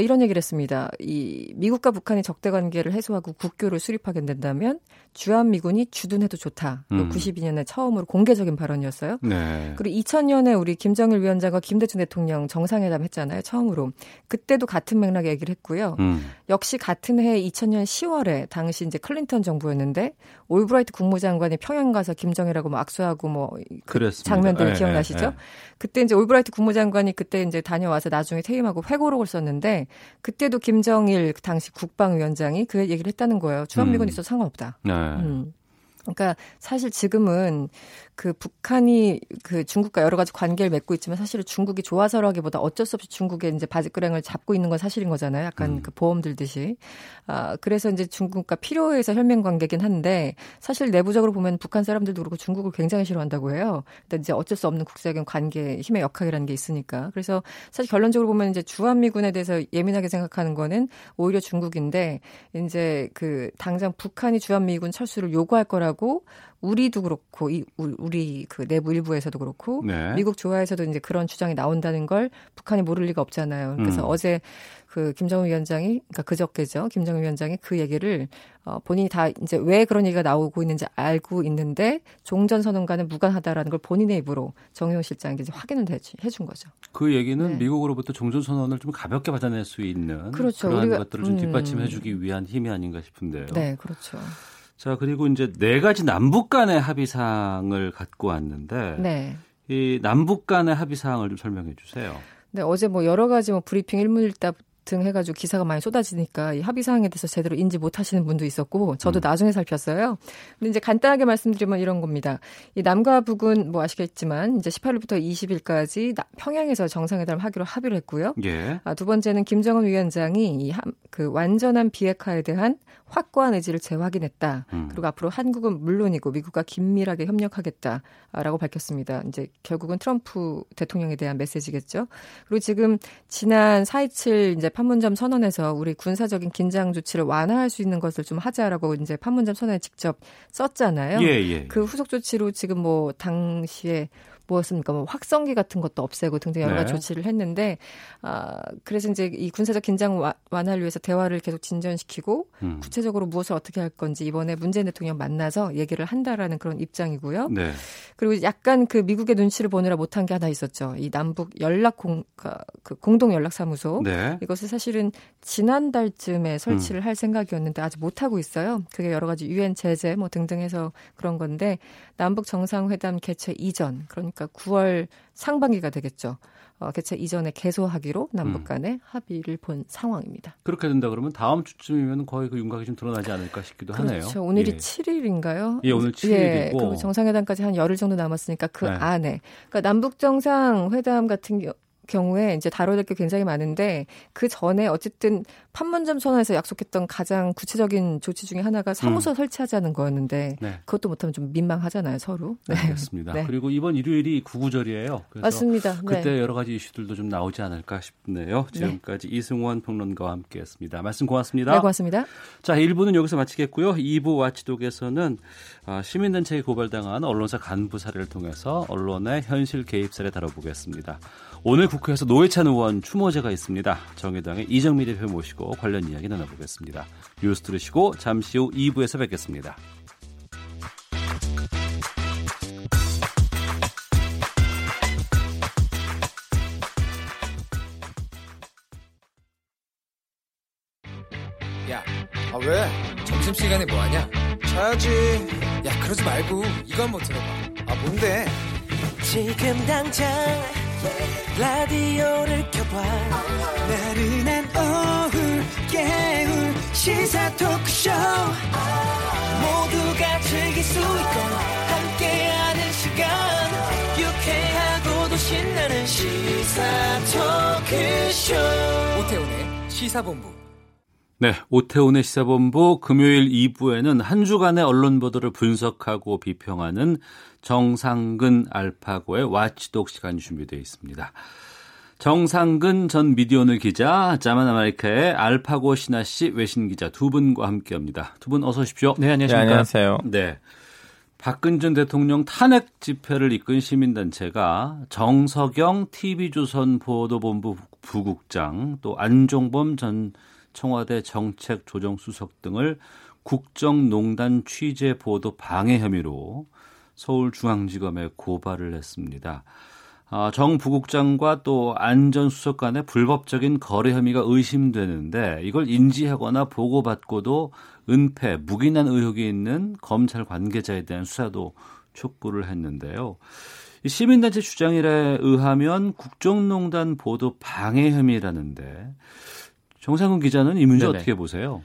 이런 얘기를 했습니다. 이 미국과 북한이 적대 관계를 해소하고 국교를 수립하게 된다면 주한미군이 주둔해도 좋다. 92년에 처음으로 공개적인 발언이었어요. 네. 그리고 2000년에 우리 김정일 위원장과 김대중 대통령 정상회담 했잖아요. 처음으로. 그때도 같은 맥락의 얘기를 했고요. 역시 같은 해 2000년 10월에 당시 이제 클린턴 정부였는데 올브라이트 국무장관이 평양 가서 김정일하고 뭐 악수하고 뭐 그 장면들 기억나시죠? 그때 이제 올브라이트 국무장관이 그때 이제 다녀와서 나중에 퇴임하고 회고록을 썼는데 그때도 김정일 당시 국방위원장이 그 얘기를 했다는 거예요. 주한미군 있어도 상관없다. 네. 그러니까 사실 지금은 그 북한이 그 중국과 여러 가지 관계를 맺고 있지만 사실은 중국이 좋아서라기보다 어쩔 수 없이 중국의 이제 바짓구랭을 잡고 있는 건 사실인 거잖아요. 약간 그 보험 들듯이. 아, 그래서 이제 중국과 필요해서 혈맹 관계긴 한데 사실 내부적으로 보면 북한 사람들도 그렇고 중국을 굉장히 싫어한다고 해요. 일단 이제 어쩔 수 없는 국제적인 관계, 힘의 역학이라는 게 있으니까. 그래서 사실 결론적으로 보면 이제 주한미군에 대해서 예민하게 생각하는 거는 오히려 중국인데 이제 그 당장 북한이 주한미군 철수를 요구할 거라고 우리도 그렇고 우리 그 내부 일부에서도 그렇고 네. 미국 조화에서도 이제 그런 주장이 나온다는 걸 북한이 모를 리가 없잖아요. 그래서 어제 그 김정은 위원장이 그러니까 그저께죠. 김정은 위원장이 그 얘기를 본인이 다 이제 왜 그런 얘기가 나오고 있는지 알고 있는데 종전 선언과는 무관하다라는 걸 본인의 입으로 정의용 실장이 이제 확인을 해준 거죠. 그 얘기는 네. 미국으로부터 종전 선언을 좀 가볍게 받아낼 수 있는 그렇죠. 그런 것들을 좀 뒷받침해주기 위한 힘이 아닌가 싶은데요. 네, 그렇죠. 자, 그리고 이제 네 가지 남북 간의 합의 사항을 갖고 왔는데 네. 이 남북 간의 합의 사항을 좀 설명해 주세요. 네, 어제 뭐 여러 가지 뭐 브리핑 일문일답 등 해가지고 기사가 많이 쏟아지니까 이 합의 사항에 대해서 제대로 인지 못하시는 분도 있었고 저도 나중에 살폈어요. 근데 이제 간단하게 말씀드리면 이런 겁니다. 이 남과 북은 뭐 아시겠지만 이제 18일부터 20일까지 평양에서 정상회담을 하기로 합의를 했고요. 예. 아, 두 번째는 김정은 위원장이 그 완전한 비핵화에 대한 확고한 의지를 재확인했다. 그리고 앞으로 한국은 물론이고 미국과 긴밀하게 협력하겠다라고 밝혔습니다. 이제 결국은 트럼프 대통령에 대한 메시지겠죠. 그리고 지금 지난 4.27 이제 판문점 선언에서 우리 군사적인 긴장 조치를 완화할 수 있는 것을 좀 하자라고 이제 판문점 선언에 직접 썼잖아요. 예, 예. 그 후속 조치로 지금 뭐 당시에 뭐였습니까? 뭐 확성기 같은 것도 없애고 등등 여러 가지 네. 조치를 했는데, 아, 그래서 이제 이 군사적 긴장 완화를 위해서 대화를 계속 진전시키고 구체적으로 무엇을 어떻게 할 건지 이번에 문재인 대통령 만나서 얘기를 한다라는 그런 입장이고요. 네. 그리고 약간 그 미국의 눈치를 보느라 못한 게 하나 있었죠. 이 남북 연락 그 공동 연락 사무소 네. 이것을 사실은 지난달쯤에 설치를 할 생각이었는데 아직 못 하고 있어요. 그게 여러 가지 유엔 제재 뭐 등등해서 그런 건데 남북 정상회담 개최 이전 그런. 그러니까 9월 상반기가 되겠죠. 개최 이전에 개소하기로 남북 간에 합의를 본 상황입니다. 그렇게 된다 그러면 다음 주쯤이면 거의 그 윤곽이 좀 드러나지 않을까 싶기도 그렇죠. 하네요. 그렇죠. 오늘이 예. 7일인가요? 예, 오늘 7일이고. 예, 그리고 정상회담까지 한 열흘 정도 남았으니까 그 네. 안에. 그러니까 남북 정상회담 같은 경우에 이제 다뤄야 될 게 굉장히 많은데 그 전에 어쨌든 판문점 선언에서 약속했던 가장 구체적인 조치 중에 하나가 사무소 설치하자는 거였는데 네. 그것도 못하면 좀 민망하잖아요 서로. 네. 알겠습니다. 네. 그리고 이번 일요일이 구구절이에요. 그래서 맞습니다. 그때 네. 여러 가지 이슈들도 좀 나오지 않을까 싶네요. 지금까지 네. 이승원 평론가와 함께했습니다. 말씀 고맙습니다. 네, 고맙습니다. 자, 1부는 여기서 마치겠고요. 2부 와치독에서는 시민단체에 고발당한 언론사 간부 사례를 통해서 언론의 현실 개입 사례 다뤄보겠습니다. 오늘 국회에서 노회찬 의원 추모제가 있습니다. 정의당의 이정미 대표 모시고 관련 이야기 나눠보겠습니다. 뉴스 들으시고 잠시 후 2부에서 뵙겠습니다. 야, 아 왜? 점심시간에 뭐하냐? 자야지. 야, 그러지 말고 이거 한번 들어봐. 아, 뭔데? 지금 당장 라디오를 켜봐. 나른한 오후 깨울 시사 토크쇼. 모두가 즐길 수 있고 함께하는 시간. 유쾌하고도 신나는 시사 토크쇼. 오태훈의 시사본부. 네, 오태훈의 시사본부 금요일 2부에는 한 주간의 언론 보도를 분석하고 비평하는 정상근 알파고의 와치독 시간이 준비되어 있습니다. 정상근 전 미디어오늘 기자, 자만 아메리카의 알파고 신하 씨 외신 기자 두 분과 함께합니다. 두 분 어서 오십시오. 네, 안녕하십니까. 네, 안녕하세요. 네, 박근혜 전 대통령 탄핵 집회를 이끈 시민단체가 정서경 TV조선 보도본부 부국장 또 안종범 전 청와대 정책조정수석 등을 국정농단 취재 보도 방해 혐의로 서울중앙지검에 고발을 했습니다. 정 부국장과 또 안 전 수석 간의 불법적인 거래 혐의가 의심되는데 이걸 인지하거나 보고받고도 은폐, 묵인한 의혹이 있는 검찰 관계자에 대한 수사도 촉구를 했는데요. 시민단체 주장이라 의하면 국정농단 보도 방해 혐의라는데 정상근 기자는 이 문제 네네. 어떻게 보세요?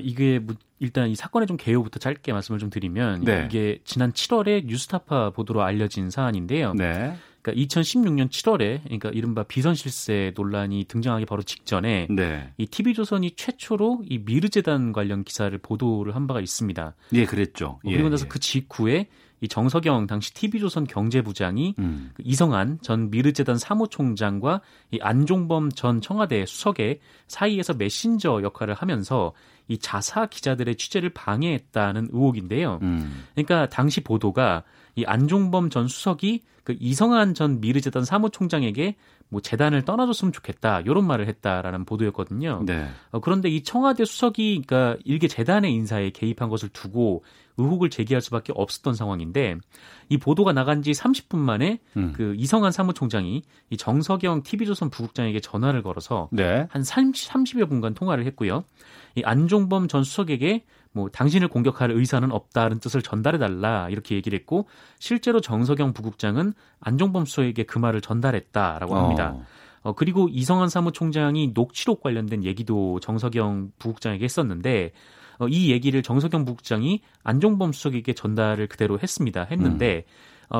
이게 일단 이 사건의 좀 개요부터 짧게 말씀을 좀 드리면 네. 이게 지난 7월에 뉴스타파 보도로 알려진 사안인데요. 네. 그러니까 2016년 7월에 그러니까 이른바 비선실세 논란이 등장하기 바로 직전에 네. 이 TV조선이 최초로 이 미르재단 관련 기사를 보도를 한 바가 있습니다. 예, 그랬죠. 예, 그리고 나서 예. 그 직후에 이 정서경 당시 TV조선 경제부장이 이성한 전 미르재단 사무총장과 이 안종범 전 청와대 수석의 사이에서 메신저 역할을 하면서 이 자사 기자들의 취재를 방해했다는 의혹인데요. 그러니까 당시 보도가 이 안종범 전 수석이 그 이성한 전 미르재단 사무총장에게 뭐 재단을 떠나줬으면 좋겠다 이런 말을 했다라는 보도였거든요. 네. 그런데 이 청와대 수석이 그러니까 일개 재단의 인사에 개입한 것을 두고 의혹을 제기할 수밖에 없었던 상황인데 이 보도가 나간 지 30분 만에 그 이성한 사무총장이 이 정서경 TV조선 부국장에게 전화를 걸어서 네. 한 30여 분간 통화를 했고요. 이 안종범 전 수석에게 뭐 당신을 공격할 의사는 없다는 뜻을 전달해달라 이렇게 얘기를 했고 실제로 정서경 부국장은 안종범 수석에게 그 말을 전달했다라고 합니다. 그리고 이성한 사무총장이 녹취록 관련된 얘기도 정서경 부국장에게 했었는데 이 얘기를 정서경 부국장이 안종범 수석에게 전달을 그대로 했는데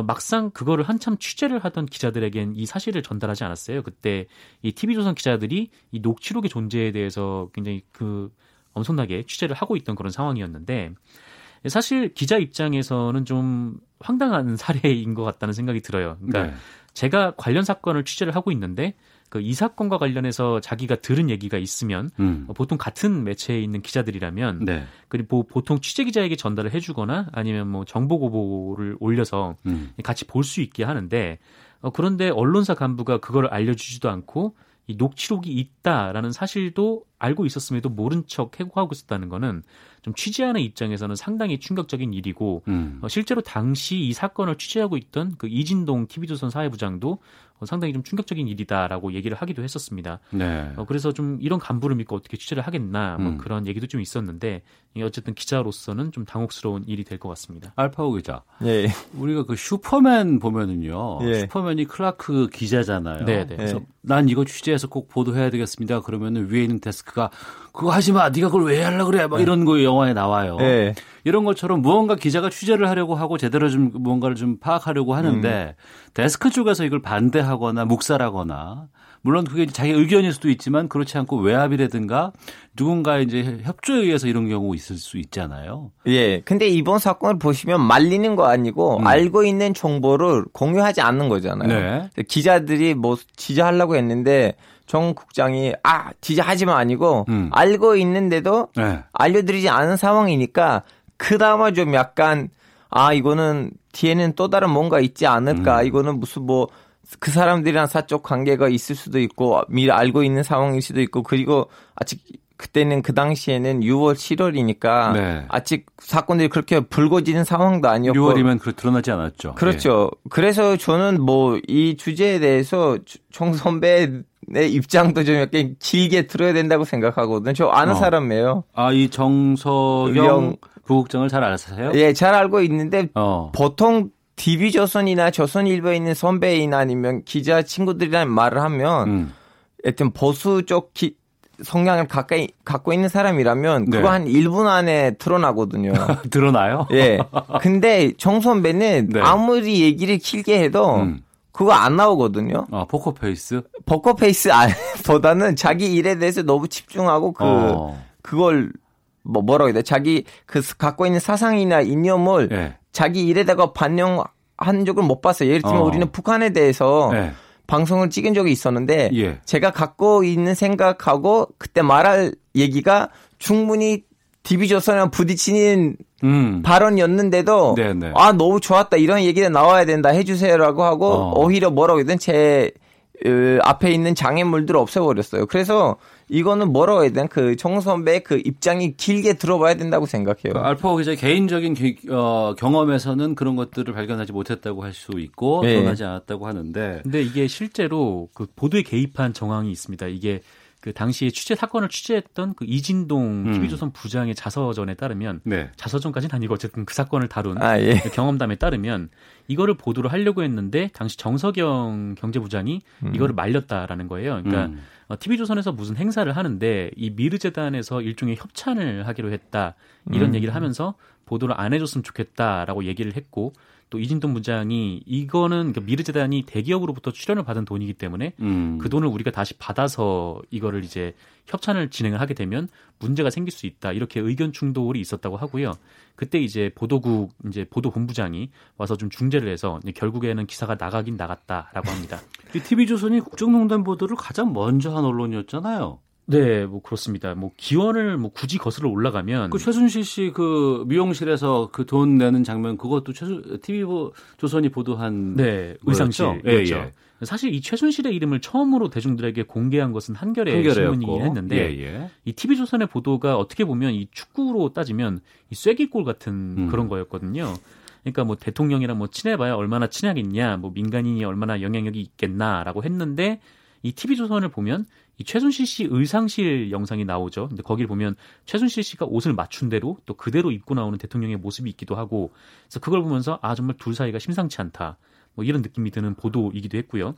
막상 그거를 한참 취재를 하던 기자들에겐 이 사실을 전달하지 않았어요. 그때 이 TV조선 기자들이 이 녹취록의 존재에 대해서 굉장히 엄청나게 취재를 하고 있던 그런 상황이었는데 사실 기자 입장에서는 좀 황당한 사례인 것 같다는 생각이 들어요. 그러니까 네. 제가 관련 사건을 취재를 하고 있는데 그 이 사건과 관련해서 자기가 들은 얘기가 있으면 보통 같은 매체에 있는 기자들이라면 네. 그리고 보통 취재 기자에게 전달을 해주거나 아니면 뭐 정보 고보를 올려서 같이 볼 수 있게 하는데 그런데 언론사 간부가 그걸 알려주지도 않고 이 녹취록이 있다라는 사실도 알고 있었음에도 모른 척 해고하고 있었다는 거는 좀 취재하는 입장에서는 상당히 충격적인 일이고 실제로 당시 이 사건을 취재하고 있던 그 이진동 TV조선 사회부장도 상당히 좀 충격적인 일이다라고 얘기를 하기도 했었습니다. 네. 그래서 좀 이런 간부를 믿고 어떻게 취재를 하겠나 뭐 그런 얘기도 좀 있었는데 어쨌든 기자로서는 좀 당혹스러운 일이 될 것 같습니다. 알파오 기자. 예. 우리가 그 슈퍼맨 보면은요. 예. 슈퍼맨이 클라크 기자잖아요. 네. 그래서 예. 난 이거 취재해서 꼭 보도해야 되겠습니다. 그러면은 위에 있는 데스크가 그거 하지 마. 네가 그걸 왜 하려고 그래? 막 이런 거 영화에 나와요. 예. 이런 것처럼 무언가 기자가 취재를 하려고 하고 제대로 좀 무언가를 좀 파악하려고 하는데 데스크 쪽에서 이걸 반대하거나 묵살하거나 물론 그게 자기 의견일 수도 있지만 그렇지 않고 외압이라든가 누군가의 이제 협조에 의해서 이런 경우 있을 수 있잖아요. 예. 근데 이번 사건을 보시면 말리는 거 아니고 알고 있는 정보를 공유하지 않는 거잖아요. 네. 기자들이 뭐 지지하려고 했는데 정 국장이 지지하지만 아니고 알고 있는데도 네. 알려드리지 않은 상황이니까 그나마 좀 약간 이거는 뒤에는 또 다른 뭔가 있지 않을까 이거는 무슨 뭐 그 사람들이랑 사적 관계가 있을 수도 있고 미리 알고 있는 상황일 수도 있고 그리고 아직 그때는 그 당시에는 6월 7월이니까 네. 아직 사건들이 그렇게 불거지는 상황도 아니었고 6월이면 드러나지 않았죠. 그렇죠. 예. 그래서 저는 뭐 이 주제에 대해서 정 선배의 입장도 좀 약간 길게 들어야 된다고 생각하거든요. 저 아는 사람이에요. 이 정서경 부국장을 잘 아세요? 예, 잘 알고 있는데 보통 TV조선이나 조선일보에 있는 선배이나 아니면 기자 친구들이랑 말을 하면 하여튼 보수 쪽 성향을 갖고 있는 사람이라면 그거 네. 한 1분 안에 드러나거든요. 드러나요? 예. 근데 정 선배는 네. 아무리 얘기를 길게 해도 그거 안 나오거든요. 포커페이스? 포커페이스 보다는 자기 일에 대해서 너무 집중하고 그걸 뭐라고 해야 돼? 자기 갖고 있는 사상이나 이념을 네. 자기 일에다가 반영한 적을 못 봤어요. 예를 들면 우리는 북한에 대해서 네. 방송을 찍은 적이 있었는데 예. 제가 갖고 있는 생각하고 그때 말할 얘기가 충분히 TV조선이랑 부딪히는 발언이었는데도 네네. 너무 좋았다. 이런 얘기가 나와야 된다. 해주세요라고 하고 오히려 뭐라고 해야 되나 제 앞에 있는 장애물들을 없애버렸어요. 그래서 이거는 뭐라고 해야 되나 그 정 선배의 그 입장이 길게 들어봐야 된다고 생각해요. 그러니까 알파오 기자의 개인적인 경험에서는 그런 것들을 발견하지 못했다고 할 수 있고 네. 드러나지 않았다고 하는데 근데 이게 실제로 그 보도에 개입한 정황이 있습니다. 이게 그 당시 취재 사건을 취재했던 그 이진동 TV조선 부장의 자서전에 따르면 네. 자서전까지는 아니고 어쨌든 그 사건을 다룬 예. 경험담에 따르면 이거를 보도를 하려고 했는데 당시 정서경 경제부장이 이거를 말렸다라는 거예요. 그러니까 TV조선에서 무슨 행사를 하는데 이 미르재단에서 일종의 협찬을 하기로 했다. 이런 얘기를 하면서 보도를 안 해줬으면 좋겠다라고 얘기를 했고 또 이진동 부장이 이거는 그러니까 미르재단이 대기업으로부터 출연을 받은 돈이기 때문에 그 돈을 우리가 다시 받아서 이거를 이제 협찬을 진행을 하게 되면 문제가 생길 수 있다. 이렇게 의견 충돌이 있었다고 하고요. 그때 이제 보도국 이제 보도본부장이 와서 좀 중재를 해서 결국에는 기사가 나가긴 나갔다라고 합니다. TV조선이 국정농단 보도를 가장 먼저 한 언론이었잖아요. 네, 뭐 그렇습니다. 뭐 기원을 뭐 굳이 거슬러 올라가면 그 최순실 씨 그 미용실에서 그 돈 내는 장면 그것도 TV조선이 보도한 네, 의상실. 예, 그렇죠. 예. 사실 이 최순실의 이름을 처음으로 대중들에게 공개한 것은 한겨레 신문이긴 했는데 예, 예. 이 TV조선의 보도가 어떻게 보면 이 축구로 따지면 이 쐐기골 같은 그런 거였거든요. 그러니까 뭐 대통령이랑 뭐 친해봐야 얼마나 친하겠냐, 뭐 민간인이 얼마나 영향력이 있겠나라고 했는데 이 TV조선을 보면 이 최순실 씨 의상실 영상이 나오죠. 근데 거기를 보면 최순실 씨가 옷을 맞춘 대로 또 그대로 입고 나오는 대통령의 모습이 있기도 하고, 그래서 그걸 보면서 아 정말 둘 사이가 심상치 않다. 뭐 이런 느낌이 드는 보도이기도 했고요.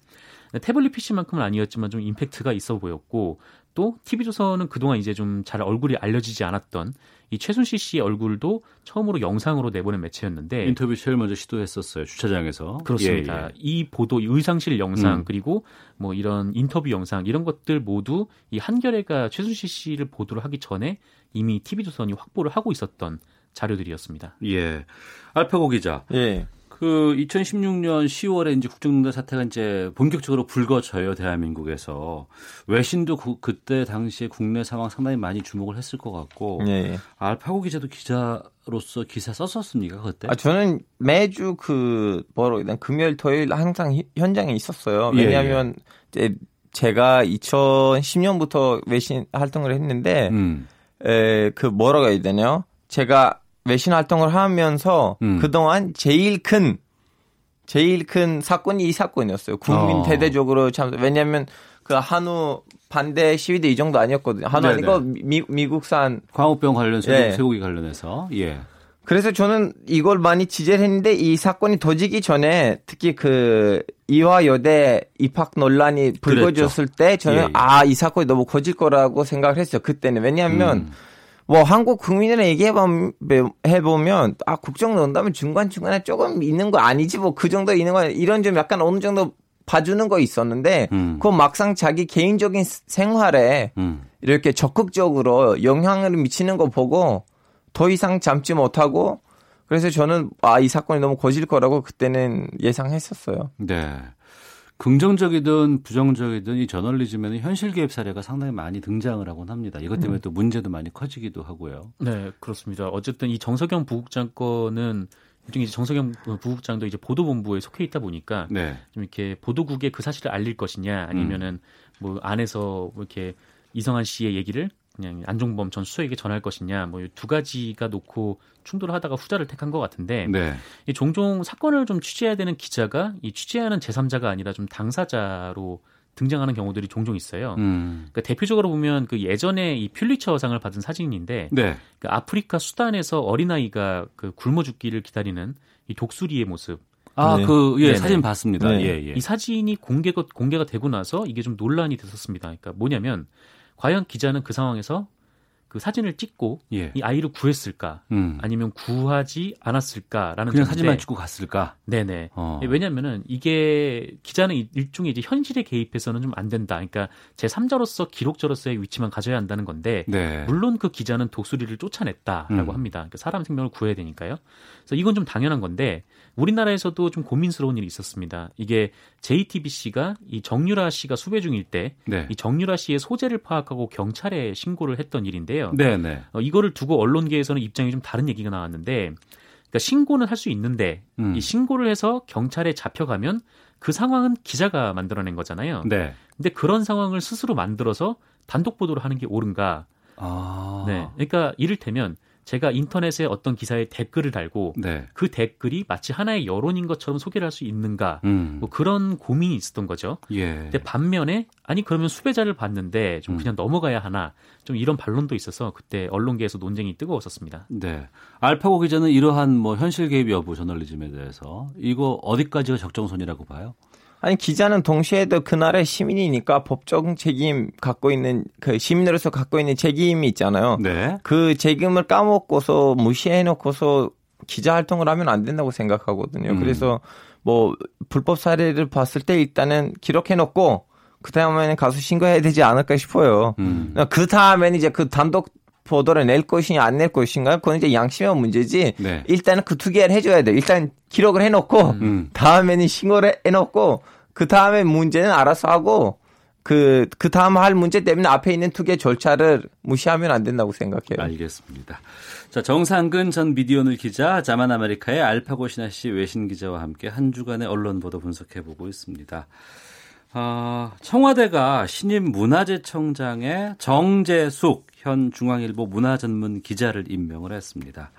태블릿 PC만큼은 아니었지만 좀 임팩트가 있어 보였고, 또 TV조선은 그동안 이제 좀 잘 얼굴이 알려지지 않았던 이 최순실 씨의 얼굴도 처음으로 영상으로 내보낸 매체였는데 인터뷰 제일 먼저 시도했었어요. 주차장에서. 그렇습니다. 예, 예. 이 보도, 이 의상실 영상 그리고 뭐 이런 인터뷰 영상 이런 것들 모두 이 한겨레가 최순실 씨를 보도를 하기 전에 이미 TV조선이 확보를 하고 있었던 자료들이었습니다. 예. 알파고 기자. 예. 그 2016년 10월에 이제 국정농단 사태가 이제 본격적으로 불거져요. 대한민국에서. 외신도 그때 당시에 국내 상황 상당히 많이 주목을 했을 것 같고. 네. 알파고 기자도 기자로서 기사 썼었습니까? 그때? 저는 매주 금요일, 토요일 항상 현장에 있었어요. 왜냐하면 제가 2010년부터 외신 활동을 했는데 제가 외신 활동을 하면서 그동안 제일 큰 사건이 이 사건이었어요. 국민 대대적으로 참, 왜냐면 그 한우 반대 시위도 이 정도 아니었거든요. 한우 아니고 미국산. 광우병 관련해서, 쇠고기 관련해서. 예. 그래서 저는 이걸 많이 지지를 했는데 이 사건이 터지기 전에 특히 그 이화여대 입학 논란이 불거졌을 그랬죠. 때 저는 이 사건이 너무 커질 거라고 생각을 했어요. 그때는. 왜냐면 뭐 한국 국민이랑 얘기해보면 국정농단은 중간중간에 조금 있는 거 아니지 뭐 그 정도 있는 거 이런 좀 약간 어느 정도 봐주는 거 있었는데 그거 막상 자기 개인적인 생활에 이렇게 적극적으로 영향을 미치는 거 보고 더 이상 참지 못하고 그래서 저는 이 사건이 너무 커질 거라고 그때는 예상했었어요. 네. 긍정적이든 부정적이든 이 저널리즘에는 현실 개입 사례가 상당히 많이 등장을 하곤 합니다. 이것 때문에 또 문제도 많이 커지기도 하고요. 네, 그렇습니다. 어쨌든 이 정서경 부국장 건은 일종의 정서경 부국장도 이제 보도본부에 속해 있다 보니까 좀 이렇게 보도국에 그 사실을 알릴 것이냐 아니면은 뭐 안에서 이렇게 이성한 씨의 얘기를 그냥 안종범 전 수석에게 전할 것이냐, 뭐 두 가지가 놓고 충돌하다가 후자를 택한 것 같은데, 이 종종 사건을 좀 취재해야 되는 기자가 이 취재하는 제3자가 아니라 좀 당사자로 등장하는 경우들이 종종 있어요. 그러니까 대표적으로 보면 그 예전에 이 퓰리처상을 받은 사진인데, 그 아프리카 수단에서 어린아이가 그 굶어 죽기를 기다리는 이 독수리의 모습. 사진 봤습니다. 이 사진이 공개가 되고 나서 이게 좀 논란이 됐었습니다. 그러니까 뭐냐면. 과연 기자는 그 상황에서 그 사진을 찍고 이 아이를 구했을까 아니면 구하지 않았을까라는 그냥 사진만 찍고 갔을까? 네네. 왜냐하면은 이게 기자는 일종의 이제 현실에 개입해서는 좀 안 된다. 그러니까 제3자로서 기록자로서의 위치만 가져야 한다는 건데 물론 그 기자는 독수리를 쫓아냈다라고 합니다. 그러니까 사람 생명을 구해야 되니까요. 그래서 이건 좀 당연한 건데 우리나라에서도 좀 고민스러운 일이 있었습니다. 이게 JTBC가 이 정유라 씨가 수배 중일 때 이 정유라 씨의 소재를 파악하고 경찰에 신고를 했던 일인데요. 네네. 이거를 두고 언론계에서는 입장이 좀 다른 얘기가 나왔는데 그러니까 신고는 할 수 있는데 이 신고를 해서 경찰에 잡혀가면 그 상황은 기자가 만들어낸 거잖아요. 네. 근데 그런 상황을 스스로 만들어서 단독 보도를 하는 게 옳은가. 그러니까 이를테면 제가 인터넷에 어떤 기사에 댓글을 달고 그 댓글이 마치 하나의 여론인 것처럼 소개를 할 수 있는가 뭐 그런 고민이 있었던 거죠. 근데 반면에 아니 그러면 수배자를 봤는데 좀 그냥 넘어가야 하나 좀 이런 반론도 있어서 그때 언론계에서 논쟁이 뜨거웠었습니다. 네, 알파고 기자는 이러한 뭐 현실 개입 여부 저널리즘에 대해서 이거 어디까지가 적정선이라고 봐요? 아니 기자는 동시에도 그 나라의 시민이니까 법적 책임 갖고 있는 그 시민으로서 갖고 있는 책임이 있잖아요. 네. 그 책임을 까먹고서 무시해놓고서 기자 활동을 하면 안 된다고 생각하거든요. 그래서 뭐 불법 사례를 봤을 때 일단은 기록해놓고 그 다음에는 가서 신고해야 되지 않을까 싶어요. 그 다음에는 이제 그 단독 보도를 낼 것이냐 안 낼 것인가 그건 이제 양심의 문제지. 네. 일단은 그 두 개를 해줘야 돼. 일단 기록을 해놓고 다음에는 신고를 해놓고 그 다음에 문제는 알아서 하고 그 다음 할 문제 때문에 앞에 있는 두 개 절차를 무시하면 안 된다고 생각해요. 알겠습니다. 자, 정상근 전 미디어오늘 기자, 자만 아메리카의 알파고 신하 씨 외신 기자와 함께 한 주간의 언론 보도 분석해보고 있습니다. 청와대가 신임 문화재청장에 정재숙 현 중앙일보 문화전문 기자를 임명을 했습니다.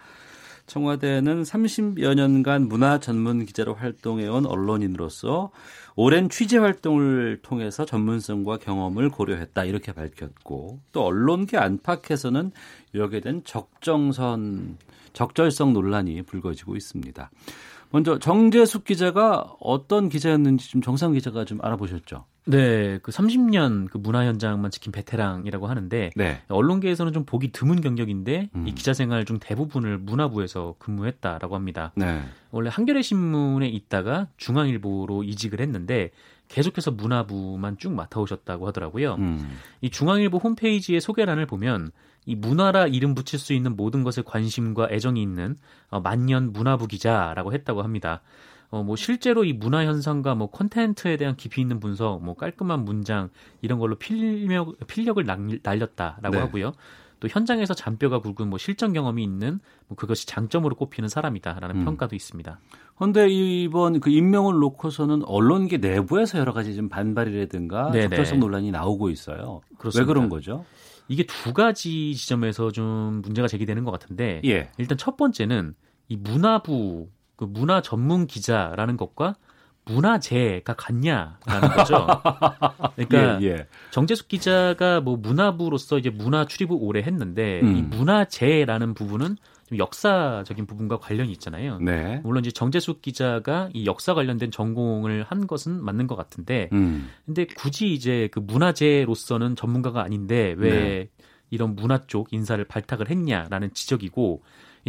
청와대는 30여 년간 문화전문 기자로 활동해온 언론인으로서 오랜 취재 활동을 통해서 전문성과 경험을 고려했다 이렇게 밝혔고 또 언론계 안팎에서는 여기에 대한 적절성 논란이 불거지고 있습니다. 먼저 정재숙 기자가 어떤 기자였는지 좀 정상 기자가 좀 알아보셨죠? 네, 그 30년 그 문화 현장만 지킨 베테랑이라고 하는데 언론계에서는 좀 보기 드문 경력인데 이 기자 생활 중 대부분을 문화부에서 근무했다라고 합니다. 네. 원래 한겨레 신문에 있다가 중앙일보로 이직을 했는데 계속해서 문화부만 쭉 맡아오셨다고 하더라고요. 이 중앙일보 홈페이지의 소개란을 보면 이 문화라 이름 붙일 수 있는 모든 것에 관심과 애정이 있는 만년 문화부 기자라고 했다고 합니다. 뭐 실제로 이 문화 현상과 뭐 콘텐츠에 대한 깊이 있는 분석, 뭐 깔끔한 문장 이런 걸로 필력을 날렸다라고 하고요. 또 현장에서 잔뼈가 굵은 뭐 실전 경험이 있는 뭐 그것이 장점으로 꼽히는 사람이다라는 평가도 있습니다. 그런데 이번 그 임명을 놓고서는 언론계 내부에서 여러 가지 좀 반발이라든가 적절성 논란이 나오고 있어요. 그렇습니다. 왜 그런 거죠? 이게 두 가지 지점에서 좀 문제가 제기되는 것 같은데 일단 첫 번째는 이 문화부 그 문화 전문 기자라는 것과 문화재가 같냐라는 거죠. 그러니까 정재숙 기자가 뭐 문화부로서 이제 문화 출입을 오래 했는데 이 문화재라는 부분은 좀 역사적인 부분과 관련이 있잖아요. 네. 물론 이제 정재숙 기자가 이 역사 관련된 전공을 한 것은 맞는 것 같은데, 근데 굳이 이제 그 문화재로서는 전문가가 아닌데 왜 이런 문화 쪽 인사를 발탁을 했냐라는 지적이고.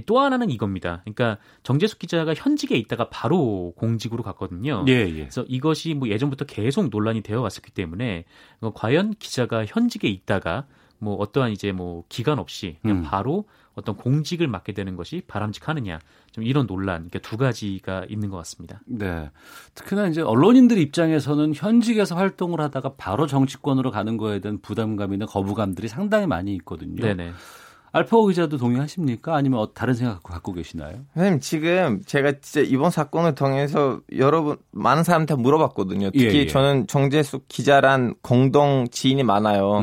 또 하나는 이겁니다. 그러니까 정재숙 기자가 현직에 있다가 바로 공직으로 갔거든요. 그래서 이것이 뭐 예전부터 계속 논란이 되어 왔었기 때문에 과연 기자가 현직에 있다가 뭐 어떠한 이제 뭐 기간 없이 그냥 바로 어떤 공직을 맡게 되는 것이 바람직하느냐 좀 이런 논란 그러니까 두 가지가 있는 것 같습니다. 네, 특히나 이제 언론인들 입장에서는 현직에서 활동을 하다가 바로 정치권으로 가는 거에 대한 부담감이나 거부감들이 상당히 많이 있거든요. 네네. 알파고 기자도 동의하십니까? 아니면 다른 생각 갖고 계시나요? 선생님 지금 제가 진짜 이번 사건을 통해서 여러분 많은 사람한테 물어봤거든요. 특히 저는 정재숙 기자란 공동 지인이 많아요.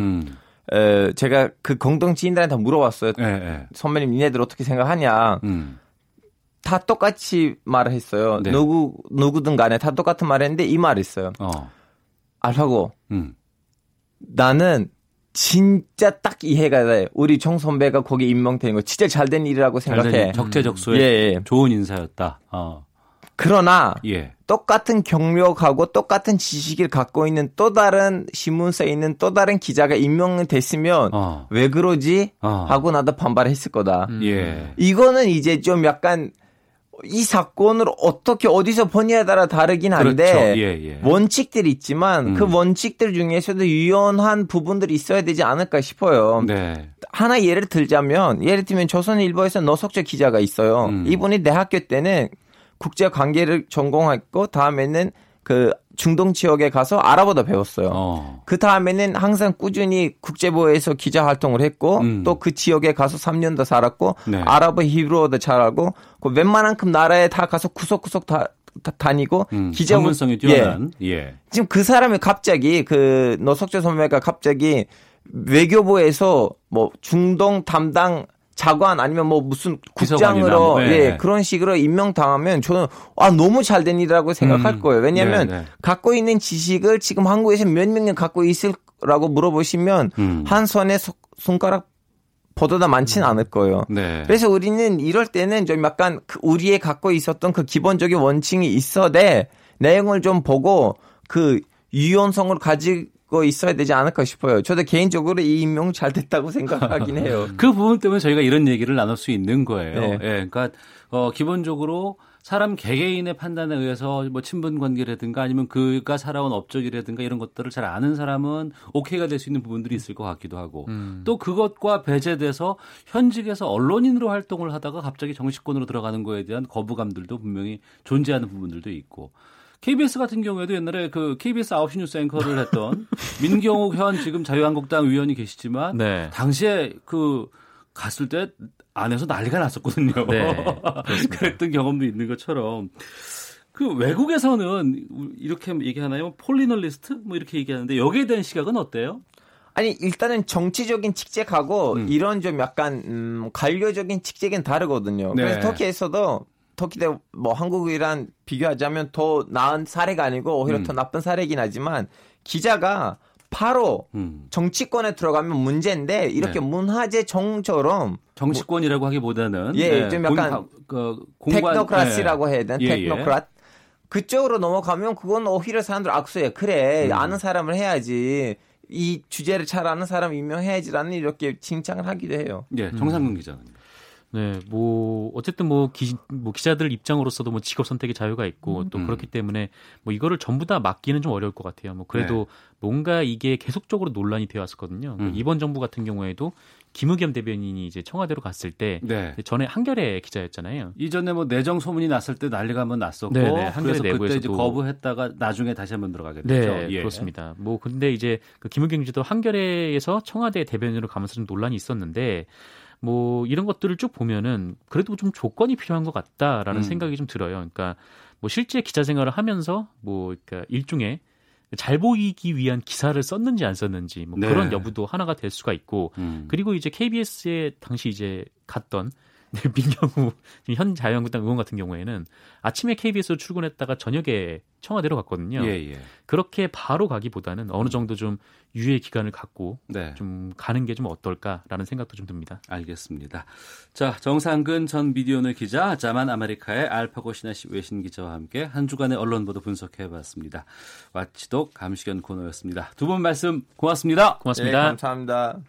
제가 그 공동 지인들한테 다 물어봤어요. 선배님 니네들 어떻게 생각하냐. 다 똑같이 말을 했어요. 누구든 간에 다 똑같은 말을 했는데 이 말을 했어요. 알파고 나는 진짜 딱 이해가 돼. 우리 정 선배가 거기 임명된 거 진짜 잘된 일이라고 생각해. 적재적소에 좋은 인사였다. 그러나 똑같은 경력하고 똑같은 지식을 갖고 있는 또 다른 신문사에 있는 또 다른 기자가 임명됐으면 왜 그러지? 하고 나도 반발했을 거다. 이거는 이제 좀 약간 이 사건을 어떻게 어디서 보냐에 따라 다르긴 한데 원칙들이 있지만 그 원칙들 중에서도 유연한 부분들이 있어야 되지 않을까 싶어요. 하나 예를 들자면 조선일보에서 노석재 기자가 있어요. 이분이 대학교 때는 국제관계를 전공했고 다음에는 그 중동 지역에 가서 아랍어도 배웠어요. 그 다음에는 항상 꾸준히 국제부에서 기자 활동을 했고 또 그 지역에 가서 3년도 살았고 아랍어, 히브리어도 잘하고 그 웬만한 나라에 다 가서 구석구석 다 다니고 기자 전문성이 뛰어난. 지금 그 사람이 갑자기 그 노석재 선배가 갑자기 외교부에서 뭐 중동 담당 차관 아니면 뭐 무슨 국장으로 뭐. 네. 예, 그런 식으로 임명당하면 저는 아 너무 잘된 일이라고 생각할 거예요. 왜냐하면 네네. 갖고 있는 지식을 지금 한국에서 몇몇 년 갖고 있을라고 물어보시면 한 손에 손가락 보다 많지는 않을 거예요. 네. 그래서 우리는 이럴 때는 좀 약간 우리의 갖고 있었던 그 기본적인 원칙이 있어되 내용을 좀 보고 그 유연성을 가지고 있어야 되지 않을까 싶어요. 저도 개인적으로 이 임명 잘 됐다고 생각하긴 해요. 그 부분 때문에 저희가 이런 얘기를 나눌 수 있는 거예요. 네. 네. 그러니까 기본적으로 사람 개개인의 판단에 의해서 뭐 친분 관계라든가 아니면 그가 살아온 업적이라든가 이런 것들을 잘 아는 사람은 오케이가 될 수 있는 부분들이 있을 것 같기도 하고 또 그것과 배제돼서 현직에서 언론인으로 활동을 하다가 갑자기 정치권으로 들어가는 거에 대한 거부감들도 분명히 존재하는 부분들도 있고 KBS 같은 경우에도 옛날에 그 KBS 9시 뉴스 앵커를 했던 민경욱 현 지금 자유한국당 위원이 계시지만 네. 당시에 그 갔을 때 안에서 난리가 났었거든요. 네, 그랬던 경험도 있는 것처럼 그 외국에서는 이렇게 얘기하나요? 폴리널리스트 뭐 이렇게 얘기하는데 여기에 대한 시각은 어때요? 아니 일단은 정치적인 직책하고 이런 좀 약간 관료적인 직책은 다르거든요. 네. 그래서 터키에서도 터키도 뭐 한국이랑 비교하자면 더 나은 사례가 아니고 오히려 더 나쁜 사례긴 하지만 기자가 바로 정치권에 들어가면 문제인데 이렇게 네. 문화재 정처럼 정치권이라고 하기보다는 예, 네. 좀 약간 테크노크라시라고 해야 되나? 테크노크라 그쪽으로 넘어가면 그건 오히려 사람들 악수해. 그래 아는 사람을 해야지. 이 주제를 잘 아는 사람 임명해야지라는 이렇게 칭찬을 하기도 해요. 네, 정상근 기자님. 네, 뭐 어쨌든 뭐 기자들 입장으로서도 뭐 직업 선택의 자유가 있고 또 그렇기 때문에 뭐 이거를 전부 다 막기는 좀 어려울 것 같아요. 뭐 그래도 네. 뭔가 이게 계속적으로 논란이 되어 왔었거든요. 이번 정부 같은 경우에도 김의겸 대변인이 이제 청와대로 갔을 때 네. 전에 한겨레 기자였잖아요. 이전에 뭐 내정 소문이 났을 때 난리가 한번 났었고 네네, 그래서 그때 이제 거부했다가 나중에 다시 한번 들어가게 됐죠. 네, 예. 그렇습니다. 뭐 근데 이제 그 김의겸 기자도 한겨레에서 청와대 대변인으로 가면서 좀 논란이 있었는데. 뭐 이런 것들을 쭉 보면은 그래도 좀 조건이 필요한 것 같다라는 생각이 좀 들어요. 그러니까 뭐 실제 기자 생활을 하면서 뭐 그러니까 일종의 잘 보이기 위한 기사를 썼는지 안 썼는지 뭐 네. 그런 여부도 하나가 될 수가 있고 그리고 이제 KBS에 당시 이제 갔던 민경우 현 자유한국당 의원 같은 경우에는 아침에 KBS로 출근했다가 저녁에 청와대로 갔거든요. 예, 예. 그렇게 바로 가기보다는 어느 정도 좀 유예 기간을 갖고 네. 좀 가는 게 좀 어떨까라는 생각도 좀 듭니다. 알겠습니다. 자, 정상근 전 미디어오늘 기자, 자만 아메리카의 알파고 시나시 외신 기자와 함께 한 주간의 언론 보도 분석해봤습니다. 와치독 감시견 코너였습니다. 두 분 말씀 고맙습니다. 고맙습니다. 네, 감사합니다.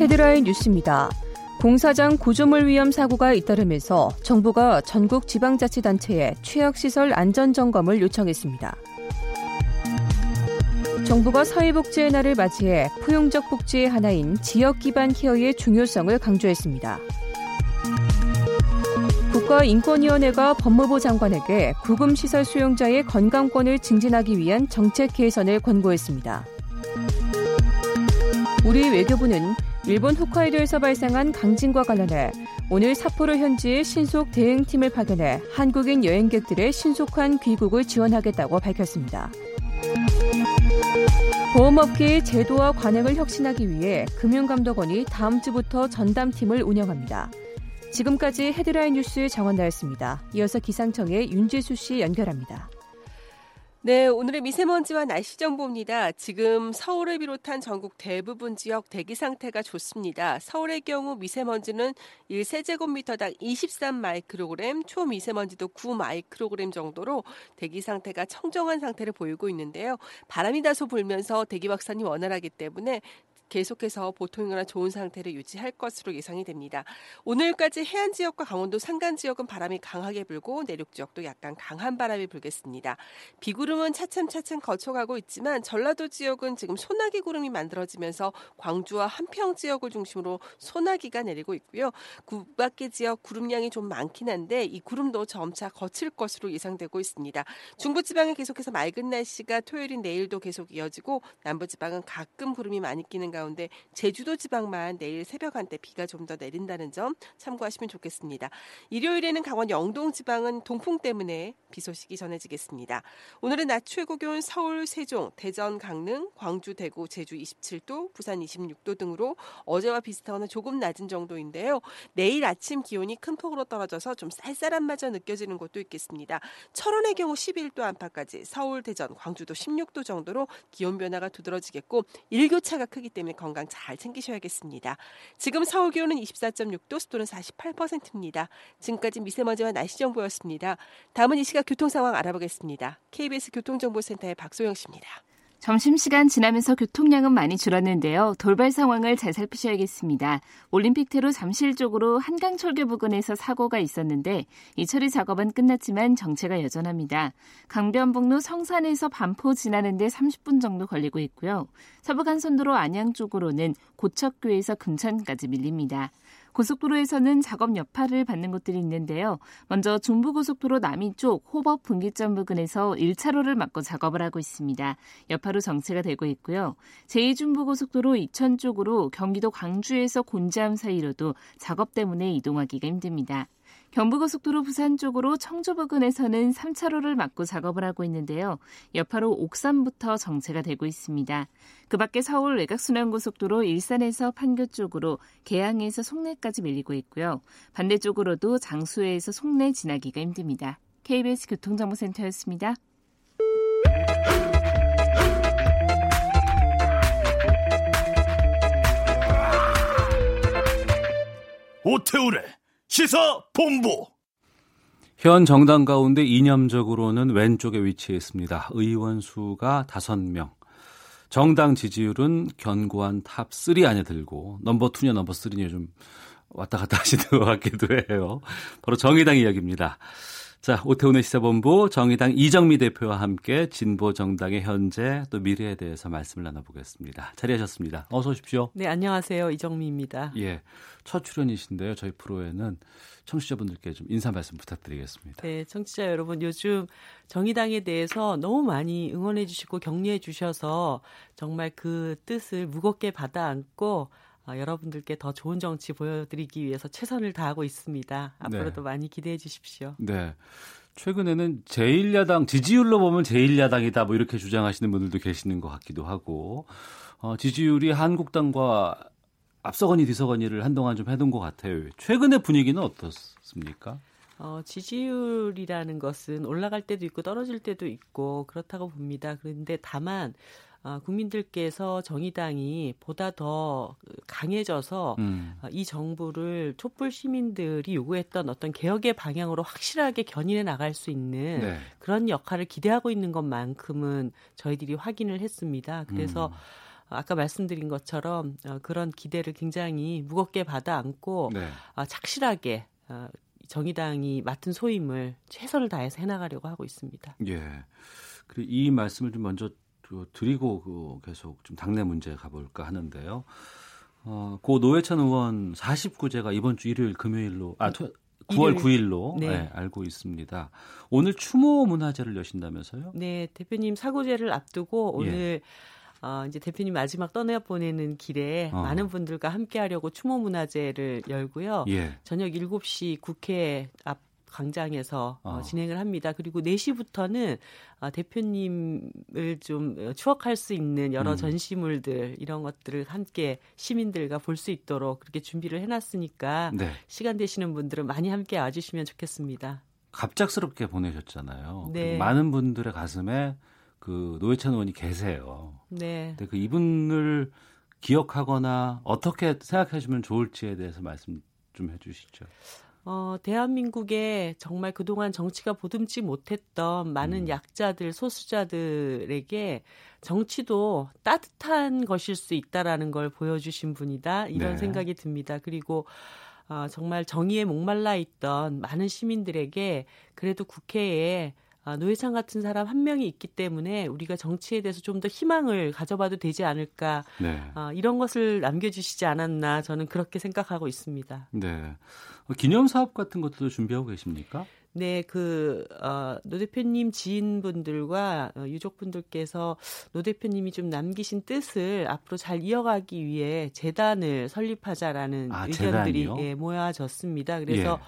헤드라인 뉴스입니다. 공사장 구조물 위험 사고가 잇따르면서 정부가 전국 지방자치단체에 취약시설 안전점검을 요청했습니다. 정부가 사회복지의 날을 맞이해 포용적 복지의 하나인 지역기반 케어의 중요성을 강조했습니다. 국가인권위원회가 법무부 장관에게 부금시설 수용자의 건강권을 증진하기 위한 정책 개선을 권고했습니다. 우리 외교부는 일본 홋카이도에서 발생한 강진과 관련해 오늘 삿포로 현지에 신속 대응팀을 파견해 한국인 여행객들의 신속한 귀국을 지원하겠다고 밝혔습니다. 보험업계의 제도와 관행을 혁신하기 위해 금융감독원이 다음 주부터 전담팀을 운영합니다. 지금까지 헤드라인 뉴스의 정원나였습니다. 이어서 기상청의 윤지수 씨 연결합니다. 네, 오늘의 미세먼지와 날씨 정보입니다. 지금 서울을 비롯한 전국 대부분 지역 대기 상태가 좋습니다. 서울의 경우 미세먼지는 1세제곱미터당 23마이크로그램, 초미세먼지도 9마이크로그램 정도로 대기 상태가 청정한 상태를 보이고 있는데요. 바람이 다소 불면서 대기 확산이 원활하기 때문에 계속해서 보통이거나 좋은 상태를 유지할 것으로 예상이 됩니다. 오늘까지 해안 지역과 강원도 산간 지역은 바람이 강하게 불고 내륙 지역도 약간 강한 바람이 불겠습니다. 비구름은 차츰차츰 거쳐가고 있지만 전라도 지역은 지금 소나기 구름이 만들어지면서 광주와 함평 지역을 중심으로 소나기가 내리고 있고요. 그 밖의 지역 구름량이 좀 많긴 한데 이 구름도 점차 거칠 것으로 예상되고 있습니다. 중부지방에 계속해서 맑은 날씨가 토요일인 내일도 계속 이어지고 남부지방은 가끔 구름이 많이 끼는 가운데 제주도 지방만 내일 새벽 한때 비가 좀 더 내린다는 점 참고하시면 좋겠습니다. 일요일에는 강원 영동 지방은 동풍 때문에 비 소식이 전해지겠습니다. 오늘은 낮 최고 기온 서울, 세종, 대전, 강릉, 광주, 대구, 제주 27도, 부산 26도 등으로 어제와 비슷하거나 조금 낮은 정도인데요. 내일 아침 기온이 큰 폭으로 떨어져서 좀 쌀쌀함마저 느껴지는 곳도 있겠습니다. 철원의 경우 11도 안팎까지, 서울, 대전, 광주도 16도 정도로 기온 변화가 두드러지겠고 일교차가 크기 때문에 건강 잘 챙기셔야겠습니다. 지금 서울 기온은 24.6도, 습도는 48%입니다. 지금까지 미세먼지와 날씨 정보였습니다. 다음은 이 시각 교통 상황 알아보겠습니다. KBS 교통정보센터의 박소영 씨입니다. 점심시간 지나면서 교통량은 많이 줄었는데요. 돌발 상황을 잘 살피셔야겠습니다. 올림픽대로 잠실 쪽으로 한강철교 부근에서 사고가 있었는데 이 처리 작업은 끝났지만 정체가 여전합니다. 강변북로 성산에서 반포 지나는데 30분 정도 걸리고 있고요. 서부간선도로 안양 쪽으로는 고척교에서 금천까지 밀립니다. 고속도로에서는 작업 여파를 받는 곳들이 있는데요. 먼저 중부고속도로 남이 쪽 호법 분기점 부근에서 1차로를 막고 작업을 하고 있습니다. 여파로 정체가 되고 있고요. 제2중부고속도로 이천 쪽으로 경기도 광주에서 곤지암 사이로도 작업 때문에 이동하기가 힘듭니다. 경부고속도로 부산 쪽으로 청주 부근에서는 3차로를 막고 작업을 하고 있는데요. 여파로 옥산부터 정체가 되고 있습니다. 그 밖에 서울 외곽순환고속도로 일산에서 판교 쪽으로 계양에서 송내까지 밀리고 있고요. 반대쪽으로도 장수회에서 송내 지나기가 힘듭니다. KBS 교통정보센터였습니다. 오태우래 시사본부. 현 정당 가운데 이념적으로는 왼쪽에 위치해 있습니다. 의원 수가 5명. 정당 지지율은 견고한 탑3 안에 들고 넘버2냐 넘버3냐 좀 왔다 갔다 하시는 것 같기도 해요. 바로 정의당 이야기입니다. 자, 오태훈의 시사본부 정의당 이정미 대표와 함께 진보 정당의 현재 또 미래에 대해서 말씀을 나눠보겠습니다. 자리하셨습니다. 어서 오십시오. 네, 안녕하세요. 이정미입니다. 예, 첫 출연이신데요. 저희 프로에는 청취자분들께 좀 인사 말씀 부탁드리겠습니다. 네, 청취자 여러분, 요즘 정의당에 대해서 너무 많이 응원해 주시고 격려해 주셔서 정말 그 뜻을 무겁게 받아안고 여러분들께 더 좋은 정치 보여드리기 위해서 최선을 다하고 있습니다. 앞으로도 네, 많이 기대해 주십시오. 네. 최근에는 제1야당, 지지율로 보면 제1야당이다 뭐 이렇게 주장하시는 분들도 계시는 것 같기도 하고, 지지율이 한국당과 앞서거니 뒤서거니를 한동안 좀 해둔 것 같아요. 최근의 분위기는 어떻습니까? 지지율이라는 것은 올라갈 때도 있고 떨어질 때도 있고 그렇다고 봅니다. 그런데 다만 국민들께서 정의당이 보다 더 강해져서 이 정부를 촛불 시민들이 요구했던 어떤 개혁의 방향으로 확실하게 견인해 나갈 수 있는 네, 그런 역할을 기대하고 있는 것만큼은 저희들이 확인을 했습니다. 그래서 아까 말씀드린 것처럼 그런 기대를 굉장히 무겁게 받아안고 네, 착실하게 정의당이 맡은 소임을 최선을 다해서 해나가려고 하고 있습니다. 예. 그리고 이 말씀을 좀 먼저 드리고 계속 좀 당내 문제 가볼까 하는데요. 고 노회찬 의원 49제가 이번 주 일요일 금요일로 9월 9일로 네, 네, 알고 있습니다. 오늘 추모 문화제를 여신다면서요? 네, 대표님 사고제를 앞두고 오늘 예, 이제 대표님 마지막 떠나보내는 길에 많은 분들과 함께하려고 추모 문화제를 열고요. 예. 저녁 7시 국회 앞 광장에서 진행을 합니다. 그리고 4시부터는 대표님을 좀 추억할 수 있는 여러 전시물들 이런 것들을 함께 시민들과 볼 수 있도록 그렇게 준비를 해놨으니까 네, 시간 되시는 분들은 많이 함께 와주시면 좋겠습니다. 갑작스럽게 보내셨잖아요. 네. 많은 분들의 가슴에 그 노회찬 의원이 계세요. 네. 근데 그 이분을 기억하거나 어떻게 생각하시면 좋을지에 대해서 말씀 좀 해주시죠. 대한민국에 정말 그동안 정치가 보듬지 못했던 많은 약자들, 소수자들에게 정치도 따뜻한 것일 수 있다라는 걸 보여주신 분이다, 이런 네, 생각이 듭니다. 그리고 정말 정의에 목말라 있던 많은 시민들에게 그래도 국회에 노회찬 같은 사람 한 명이 있기 때문에 우리가 정치에 대해서 좀 더 희망을 가져봐도 되지 않을까. 네. 이런 것을 남겨주시지 않았나 저는 그렇게 생각하고 있습니다. 네. 기념사업 같은 것도 준비하고 계십니까? 네, 노 대표님 지인분들과 유족분들께서 노 대표님이 좀 남기신 뜻을 앞으로 잘 이어가기 위해 재단을 설립하자라는 의견들이 모아졌습니다. 그래서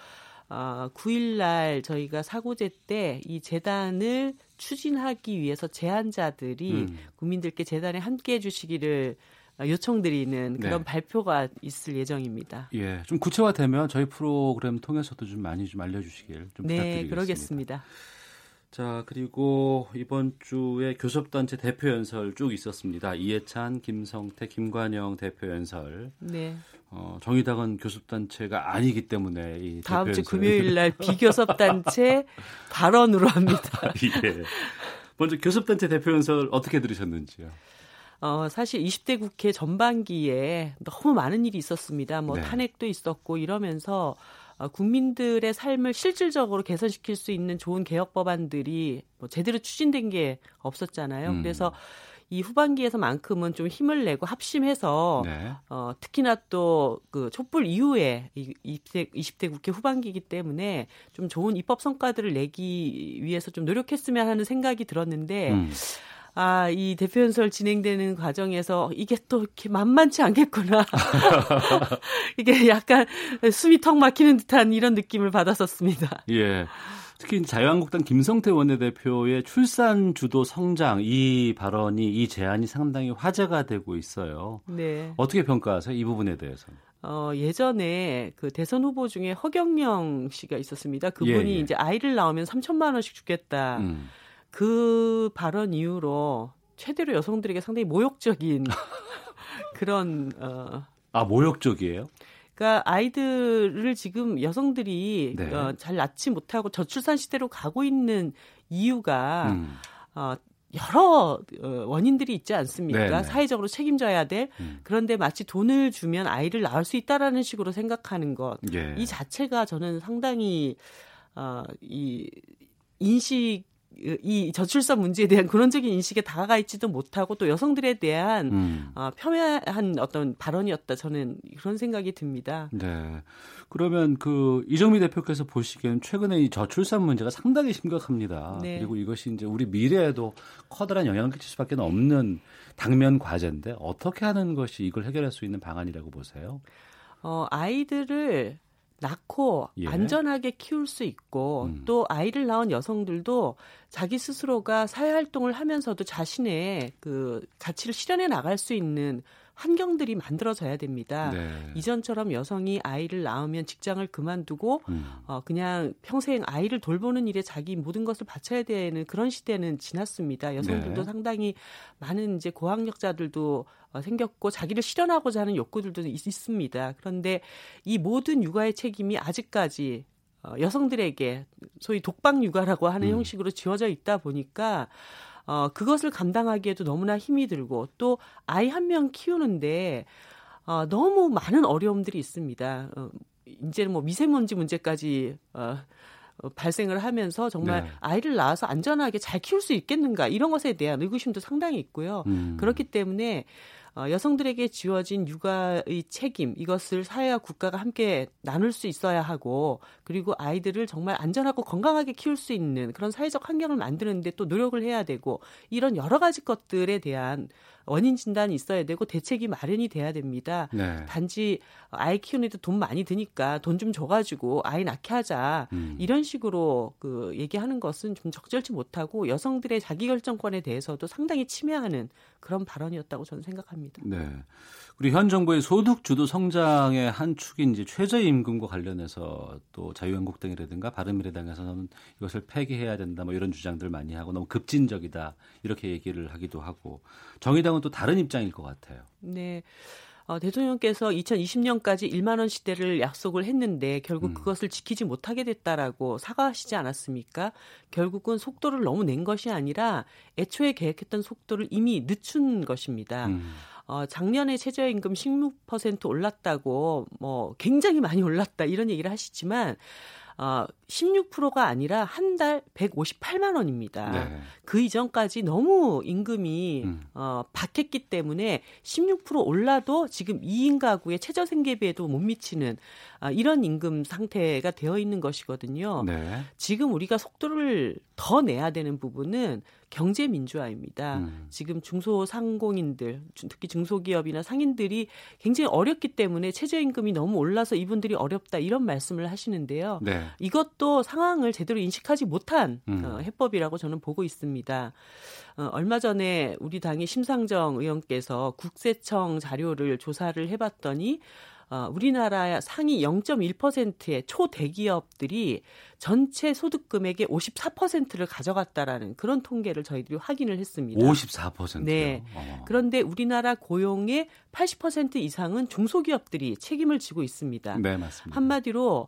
9일날 저희가 사고제 때 이 재단을 추진하기 위해서 제안자들이 국민들께 재단에 함께해 주시기를 요청드리는 그런 발표가 있을 예정입니다. 예, 좀 구체화되면 저희 프로그램 통해서도 좀 많이 좀 알려주시길 좀 부탁드리겠습니다. 네, 그러겠습니다. 자, 그리고 이번 주에 교섭단체 대표 연설 쭉 있었습니다. 이해찬, 김성태, 김관영 대표 연설. 네. 정의당은 교섭단체가 아니기 때문에 이 다음 주 금요일 날 비교섭단체 발언으로 합니다. 예. 먼저 교섭단체 대표 연설 어떻게 들으셨는지요? 사실 20대 국회 전반기에 너무 많은 일이 있었습니다. 탄핵도 있었고 이러면서 국민들의 삶을 실질적으로 개선시킬 수 있는 좋은 개혁 법안들이 제대로 추진된 게 없었잖아요. 그래서 이 후반기에서만큼은 좀 힘을 내고 합심해서 특히나 또 그 촛불 이후에 20대 국회 후반기이기 때문에 좀 좋은 입법 성과들을 내기 위해서 좀 노력했으면 하는 생각이 들었는데 이 대표 연설 진행되는 과정에서 이게 또 이렇게 만만치 않겠구나. 이게 약간 숨이 턱 막히는 듯한 이런 느낌을 받았었습니다. 예. 특히 자유한국당 김성태 원내대표의 출산 주도 성장 이 제안이 상당히 화제가 되고 있어요. 네. 어떻게 평가하세요? 이 부분에 대해서는? 예전에 그 대선 후보 중에 허경영 씨가 있었습니다. 그분이 이제 아이를 낳으면 3천만 원씩 주겠다. 그 발언 이후로 최대로 여성들에게 상당히 모욕적인 그런 모욕적이에요? 그러니까 아이들을 지금 여성들이 잘 낳지 못하고 저출산 시대로 가고 있는 이유가 여러 원인들이 있지 않습니까? 네네. 사회적으로 책임져야 될. 그런데 마치 돈을 주면 아이를 낳을 수 있다라는 식으로 생각하는 것. 이 자체가 저는 상당히 이 인식 이 저출산 문제에 대한 근원적인 인식에 다가가 있지도 못하고 또 여성들에 대한 폄훼한 어떤 발언이었다. 저는 그런 생각이 듭니다. 네. 그러면 이정미 대표께서 보시기엔 최근에 이 저출산 문제가 상당히 심각합니다. 네. 그리고 이것이 이제 우리 미래에도 커다란 영향을 끼칠 수밖에 없는 당면 과제인데 어떻게 하는 것이 이걸 해결할 수 있는 방안이라고 보세요? 아이들을 낳고 안전하게 키울 수 있고 또 아이를 낳은 여성들도 자기 스스로가 사회활동을 하면서도 자신의 그 가치를 실현해 나갈 수 있는 환경들이 만들어져야 됩니다. 네. 이전처럼 여성이 아이를 낳으면 직장을 그만두고 그냥 평생 아이를 돌보는 일에 자기 모든 것을 바쳐야 되는 그런 시대는 지났습니다. 여성들도 상당히 많은 이제 고학력자들도 생겼고 자기를 실현하고자 하는 욕구들도 있습니다. 그런데 이 모든 육아의 책임이 아직까지 여성들에게 소위 독박 육아라고 하는 형식으로 지워져 있다 보니까 그것을 감당하기에도 너무나 힘이 들고 또 아이 한 명 키우는데 너무 많은 어려움들이 있습니다. 이제는 미세먼지 문제까지 발생을 하면서 정말 아이를 낳아서 안전하게 잘 키울 수 있겠는가 이런 것에 대한 의구심도 상당히 있고요. 그렇기 때문에 여성들에게 지워진 육아의 책임 이것을 사회와 국가가 함께 나눌 수 있어야 하고 그리고 아이들을 정말 안전하고 건강하게 키울 수 있는 그런 사회적 환경을 만드는데 또 노력을 해야 되고 이런 여러 가지 것들에 대한 원인 진단이 있어야 되고 대책이 마련이 돼야 됩니다. 네. 단지 아이 키우는데 돈 많이 드니까 돈 좀 줘가지고 아이 낳게 하자 이런 식으로 얘기하는 것은 좀 적절치 못하고 여성들의 자기결정권에 대해서도 상당히 침해하는 그런 발언이었다고 저는 생각합니다. 네. 그리고 현 정부의 소득주도 성장의 한 축이 이제 최저임금과 관련해서 또 자유한국당이라든가 바른미래당에서는 이것을 폐기해야 된다 이런 주장들 많이 하고 너무 급진적이다 이렇게 얘기를 하기도 하고 정의당은 또 다른 입장일 것 같아요. 네. 대통령께서 2020년까지 1만 원 시대를 약속을 했는데 결국 그것을 지키지 못하게 됐다라고 사과하시지 않았습니까? 결국은 속도를 너무 낸 것이 아니라 애초에 계획했던 속도를 이미 늦춘 것입니다. 작년에 최저임금 16% 올랐다고 굉장히 많이 올랐다 이런 얘기를 하시지만 16%가 아니라 한 달 158만 원입니다. 네. 그 이전까지 너무 임금이 박했기 때문에 16% 올라도 지금 2인 가구의 최저 생계비에도 못 미치는 이런 임금 상태가 되어 있는 것이거든요. 네. 지금 우리가 속도를 더 내야 되는 부분은 경제 민주화입니다. 지금 중소상공인들, 특히 중소기업이나 상인들이 굉장히 어렵기 때문에 최저임금이 너무 올라서 이분들이 어렵다 이런 말씀을 하시는데요. 네. 이것도 상황을 제대로 인식하지 못한 해법이라고 저는 보고 있습니다. 얼마 전에 우리 당의 심상정 의원께서 국세청 자료를 조사를 해봤더니 우리나라 상위 0.1%의 초대기업들이 전체 소득금액의 54%를 가져갔다라는 그런 통계를 저희들이 확인을 했습니다. 54%요? 네. 그런데 우리나라 고용의 80% 이상은 중소기업들이 책임을 지고 있습니다. 네, 맞습니다. 한마디로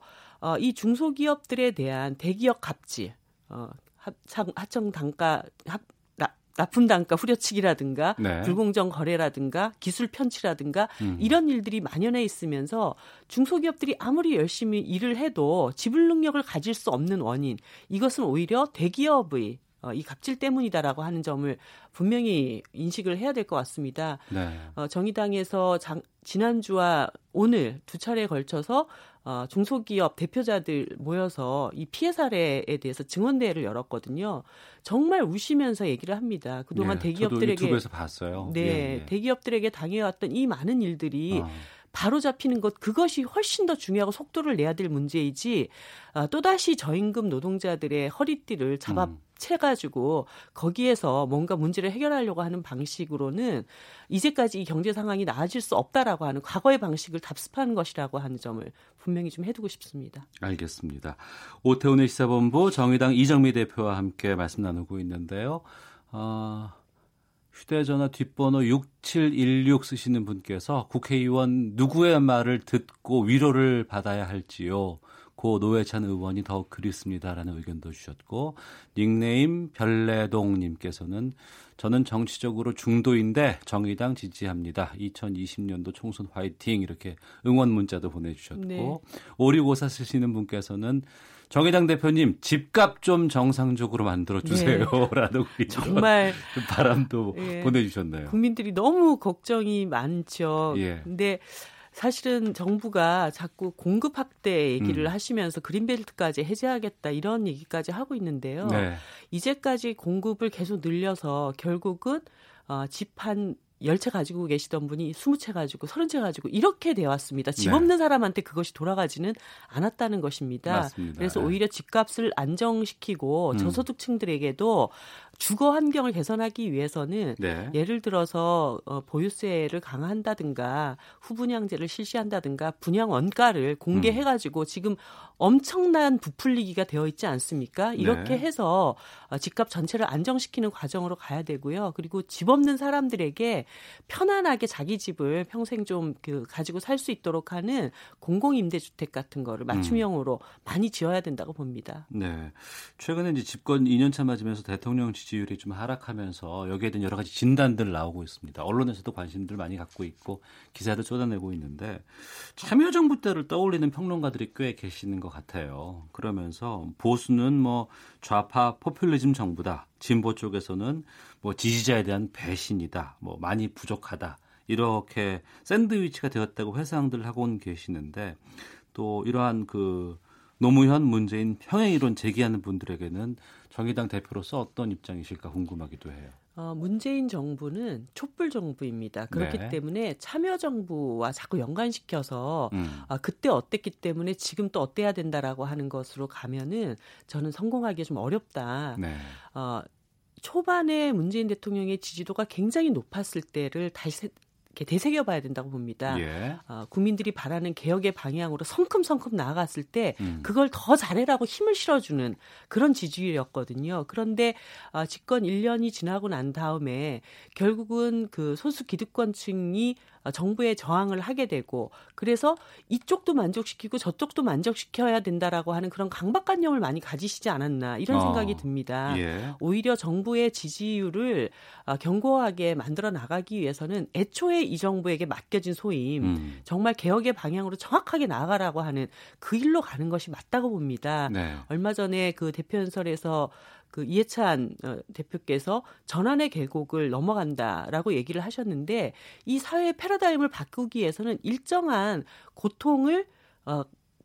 이 중소기업들에 대한 대기업 갑질, 하청 단가, 납품 단가 후려치기라든가 네. 불공정 거래라든가 기술 편취라든가 이런 일들이 만연해 있으면서 중소기업들이 아무리 열심히 일을 해도 지불 능력을 가질 수 없는 원인, 이것은 오히려 대기업의 이 갑질 때문이다라고 하는 점을 분명히 인식을 해야 될 것 같습니다. 네. 정의당에서 지난주와 오늘 두 차례에 걸쳐서 중소기업 대표자들 모여서 이 피해 사례에 대해서 증언대회를 열었거든요. 정말 우시면서 얘기를 합니다. 그동안 네, 대기업들에게 저도 유튜브에서 봤어요. 네, 예, 예. 대기업들에게 당해왔던 이 많은 일들이 바로 잡히는 것, 그것이 훨씬 더 중요하고 속도를 내야 될 문제이지 또다시 저임금 노동자들의 허리띠를 잡아채가지고 거기에서 뭔가 문제를 해결하려고 하는 방식으로는 이제까지 이 경제 상황이 나아질 수 없다라고 하는 과거의 방식을 답습하는 것이라고 하는 점을 분명히 좀 해두고 싶습니다. 알겠습니다. 오태훈의 시사본부 정의당 이정미 대표와 함께 말씀 나누고 있는데요. 휴대전화 뒷번호 6716 쓰시는 분께서 국회의원 누구의 말을 듣고 위로를 받아야 할지요. 고 노회찬 의원이 더 그립습니다라는 의견도 주셨고 닉네임 별래동님께서는 저는 정치적으로 중도인데 정의당 지지합니다. 2020년도 총선 화이팅 이렇게 응원 문자도 보내주셨고 네. 5654 쓰시는 분께서는 정의당 대표님 집값 좀 정상적으로 만들어주세요라는 네. 정말 바람도 예. 보내주셨네요. 국민들이 너무 걱정이 많죠. 그런데 예. 사실은 정부가 자꾸 공급 확대 얘기를 하시면서 그린벨트까지 해제하겠다 이런 얘기까지 하고 있는데요. 네. 이제까지 공급을 계속 늘려서 결국은 집 한 10채 가지고 계시던 분이 20채 가지고 30채 가지고 이렇게 돼 왔습니다. 집 네. 없는 사람한테 그것이 돌아가지는 않았다는 것입니다. 맞습니다. 그래서 네. 오히려 집값을 안정시키고 저소득층들에게도 주거 환경을 개선하기 위해서는 네. 예를 들어서 보유세를 강화한다든가 후분양제를 실시한다든가 분양 원가를 공개해가지고 지금 엄청난 부풀리기가 되어 있지 않습니까? 이렇게 네. 해서 집값 전체를 안정시키는 과정으로 가야 되고요. 그리고 집 없는 사람들에게 편안하게 자기 집을 평생 좀 가지고 살 수 있도록 하는 공공임대주택 같은 거를 맞춤형으로 많이 지어야 된다고 봅니다. 네, 최근에 이제 집권 2년차 맞으면서 대통령 지지율이 좀 하락하면서 여기에 대한 여러 가지 진단들 나오고 있습니다. 언론에서도 관심들 많이 갖고 있고 기사를 쏟아내고 있는데 참여정부 때를 떠올리는 평론가들이 꽤 계시는 것 같아요. 그러면서 보수는 뭐 좌파 포퓰리즘 정부다. 진보 쪽에서는 뭐 지지자에 대한 배신이다. 뭐 많이 부족하다. 이렇게 샌드위치가 되었다고 회상들 하고는 계시는데 또 이러한 그 노무현, 문재인 평행이론 제기하는 분들에게는 정의당 대표로서 어떤 입장이실까 궁금하기도 해요. 문재인 정부는 촛불 정부입니다. 그렇기 네. 때문에 참여정부와 자꾸 연관시켜서 그때 어땠기 때문에 지금 또 어때야 된다라고 하는 것으로 가면은 저는 성공하기가 좀 어렵다. 네. 초반에 문재인 대통령의 지지도가 굉장히 높았을 때를 다시 되새겨봐야 된다고 봅니다. 예. 국민들이 바라는 개혁의 방향으로 성큼성큼 나아갔을 때 그걸 더 잘해라고 힘을 실어주는 그런 지지율이었거든요. 그런데 집권 1년이 지나고 난 다음에 결국은 그 소수 기득권층이 정부에 저항을 하게 되고 그래서 이쪽도 만족시키고 저쪽도 만족시켜야 된다라고 하는 그런 강박관념을 많이 가지시지 않았나 이런 생각이 듭니다. 예. 오히려 정부의 지지율을 견고하게 만들어 나가기 위해서는 애초에 이 정부에게 맡겨진 소임 정말 개혁의 방향으로 정확하게 나아가라고 하는 그 일로 가는 것이 맞다고 봅니다. 네. 얼마 전에 그 대표연설에서 그 이해찬 대표께서 전환의 계곡을 넘어간다라고 얘기를 하셨는데 이 사회의 패러다임을 바꾸기 위해서는 일정한 고통을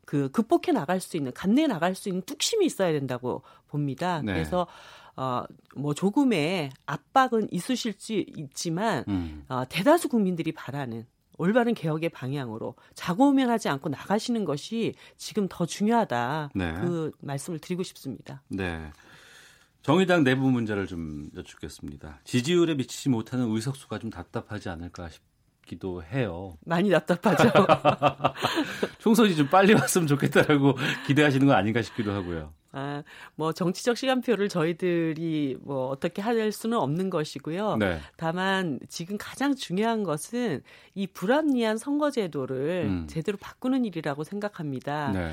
극복해 나갈 수 있는 감내해 나갈 수 있는 뚝심이 있어야 된다고 봅니다. 네. 그래서 뭐 조금의 압박은 있으실지 있지만 대다수 국민들이 바라는 올바른 개혁의 방향으로 자고우면하지 않고 나가시는 것이 지금 더 중요하다. 네. 그 말씀을 드리고 싶습니다. 네. 정의당 내부 문제를 좀 여쭙겠습니다. 지지율에 미치지 못하는 의석수가 좀 답답하지 않을까 싶기도 해요. 많이 답답하죠. 총선이 좀 빨리 왔으면 좋겠다라고 기대하시는 건 아닌가 싶기도 하고요. 뭐 정치적 시간표를 저희들이 뭐 어떻게 할 수는 없는 것이고요. 네. 다만 지금 가장 중요한 것은 이 불합리한 선거제도를 제대로 바꾸는 일이라고 생각합니다. 네.